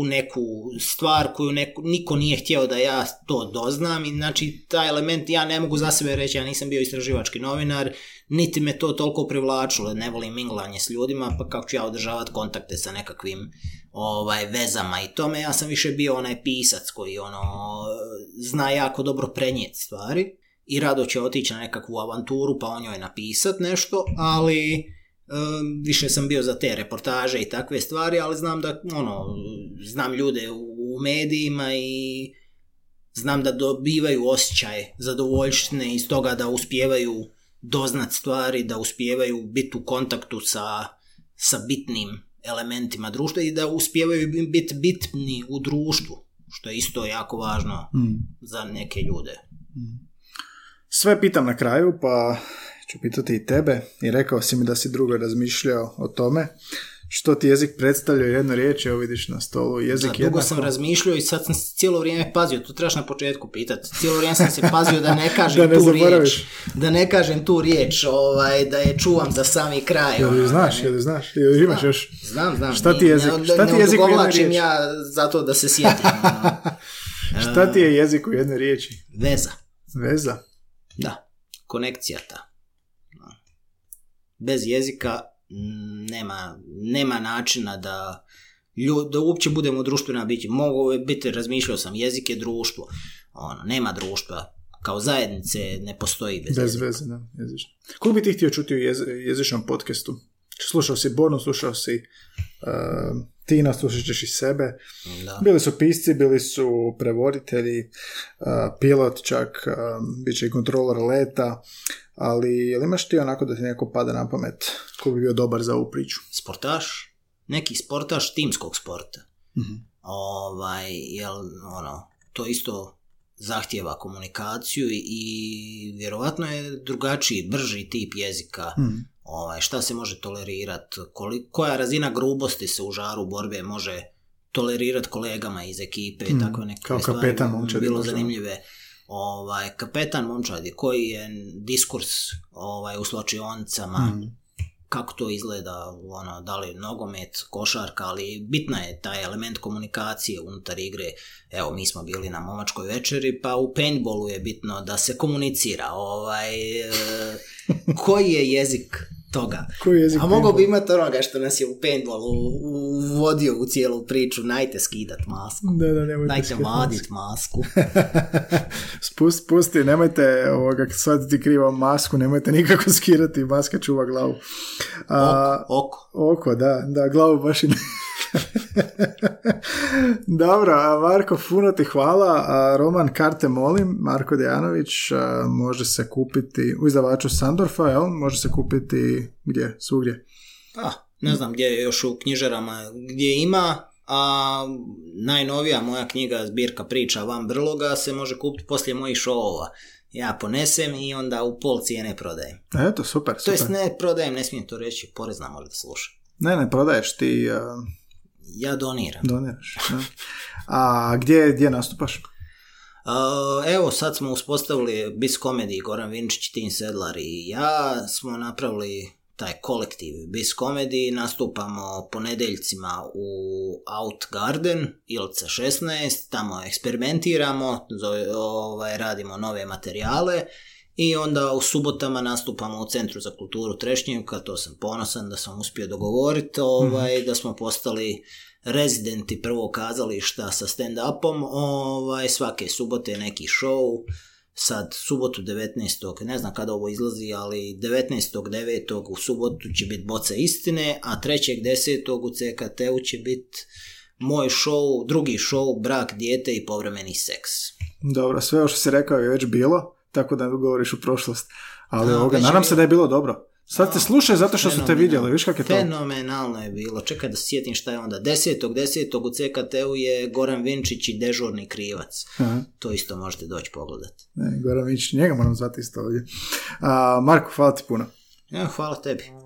u neku stvar koju neko, niko nije htio da ja to doznam, i znači taj element ja ne mogu za sebe reći, ja nisam bio istraživački novinar, niti me to toliko privlačilo, ne volim minglanje s ljudima, pa kako ću ja održavati kontakte sa nekakvim ovaj, vezama i tome, ja sam više bio onaj pisac koji ono, zna jako dobro prenijeti stvari i rado će otići na nekakvu avanturu pa o njoj napisati nešto, ali više sam bio za te reportaže i takve stvari, ali znam da ono, znam ljude u medijima i znam da dobivaju osjećaj zadovoljštine iz toga da uspijevaju doznat stvari, da uspijevaju biti u kontaktu sa, sa bitnim elementima društva i da uspijevaju biti bitni u društvu, što je isto jako važno mm. za neke ljude. Sve pitam na kraju, pa ću pitati i tebe, i rekao si mi da si drugo razmišljao o tome što ti jezik predstavlja, jednu riječ, evo vidiš na stolu, jezik jednako. Dugo sam razmišljao i sad sam cijelo vrijeme pazio, tu trebaš na početku pitati, cijelo vrijeme sam se pazio da ne kažem da ne tu riječ, da ne kažem tu riječ, ovaj, da je čuvam za sami kraj. Jel ju znaš, jel ju znaš, jel ju imaš još? Znam, znam, šta ti jezik, ne, šta ti jezik u jednoj riječi? Ja zato da se sjetim. Šta ti je jezik u jednoj riječi? Veza. Veza? Da, konekcija ta. Bez jezika nema, nema načina da, ljud, da uopće budemo društvena bića. Mogu biti, razmišljao sam, jezik je društvo. Ono, nema društva. Kao zajednice ne postoji bez, bez jezika. Veze, da, jezično. Koliko bi ti htio čuti u jez, jezičnom podcastu? Slušao si Bornu, slušao si uh, Tina, slušat ćeš i sebe. Da. Bili su pisci, bili su prevoditelji, uh, pilot čak, um, bit će i kontroler leta. Ali je li imaš ti onako da ti neko pada na pamet ko bi bio dobar za ovu priču? Sportaš? Neki sportaš timskog sporta. Mm-hmm. Ovaj, jel, ono, to isto zahtijeva komunikaciju i, i vjerovatno je drugačiji, brži tip jezika. Mm-hmm. Ovaj, šta se može tolerirati? Koja razina grubosti se u žaru borbe može tolerirati kolegama iz ekipe? Mm-hmm. Tako neke kao stvari, kapetan momčadi. Bilo zanimljive. Ovaj, kapetan momčadi, koji je diskurs ovaj, u sločioncama, mm. kako to izgleda, ono, da li nogomet, košarka, ali bitna je taj element komunikacije unutar igre. Evo, mi smo bili na momačkoj večeri, pa u paintballu je bitno da se komunicira. Ovaj, koji je jezik toga? Koji je jezik? A mogao bi imati onoga što nas je u paintballu uvodio u cijelu priču, najte skidat masku, da, da, najte vadit masku. Spust, pusti, nemojte ovoga, sad ti krivam masku, nemojte nikako skirati, maska čuva glavu. A, oko, oko. Oko, da, da, glavu baš i ne. Dobro, Marko, puno ti hvala. Roman Karte molim, Marko Dejanović, može se kupiti u izdavaču Sandorfa, jel? Može se kupiti gdje, svugdje? Ah, ne znam gdje je još u knjižarama, gdje ima, a najnovija moja knjiga zbirka priča van brloga se može kupiti poslije mojih šovova. Ja ponesem i onda u pol cijene prodajem. Eto, super, super. To jest ne prodajem, ne smijem to reći, porezna može da sluša. Ne, ne, prodaješ ti... A... Ja doniram. Doniraš, da. A gdje, gdje nastupaš? Evo, sad smo uspostavili Biz Comedy, Goran Vinčić, Tin Sedlar i ja smo napravili taj kolektiv Biz Comedy, nastupamo ponedjeljcima u Out Garden, Ilca šesnaest, tamo eksperimentiramo, ovaj, radimo nove materijale. I onda u subotama nastupamo u Centru za kulturu Trešnjevka, to sam ponosan da sam uspio dogovoriti, ovaj, mm. da smo postali rezidenti prvo kazališta sa stand-upom, ovaj, svake subote neki show, sad subotu devetnaestog ne znam kada ovo izlazi, ali devetnaestog devetog u subotu će biti Boca istine, a trećeg desetog u C K T-u će biti moj show, drugi show, brak, dijete i povremeni seks. Dobro, sve ovo što si rekao je već bilo, tako da govoriš u prošlost, ali a, ovoga, nadam se da je bilo dobro. Sad no, te slušaj zato što su te vidjeli, viš kak je to? Fenomenalno je bilo, čekaj da sjetim šta je onda. Desetog, desetog u C K T-u je Goran Vinčić i dežurni krivac. Aha. To isto možete doći pogledati. Ne, Goran Vinčić, njega moram zvati isto ovdje. A, Marko, hvala ti puno. Ja, hvala tebi.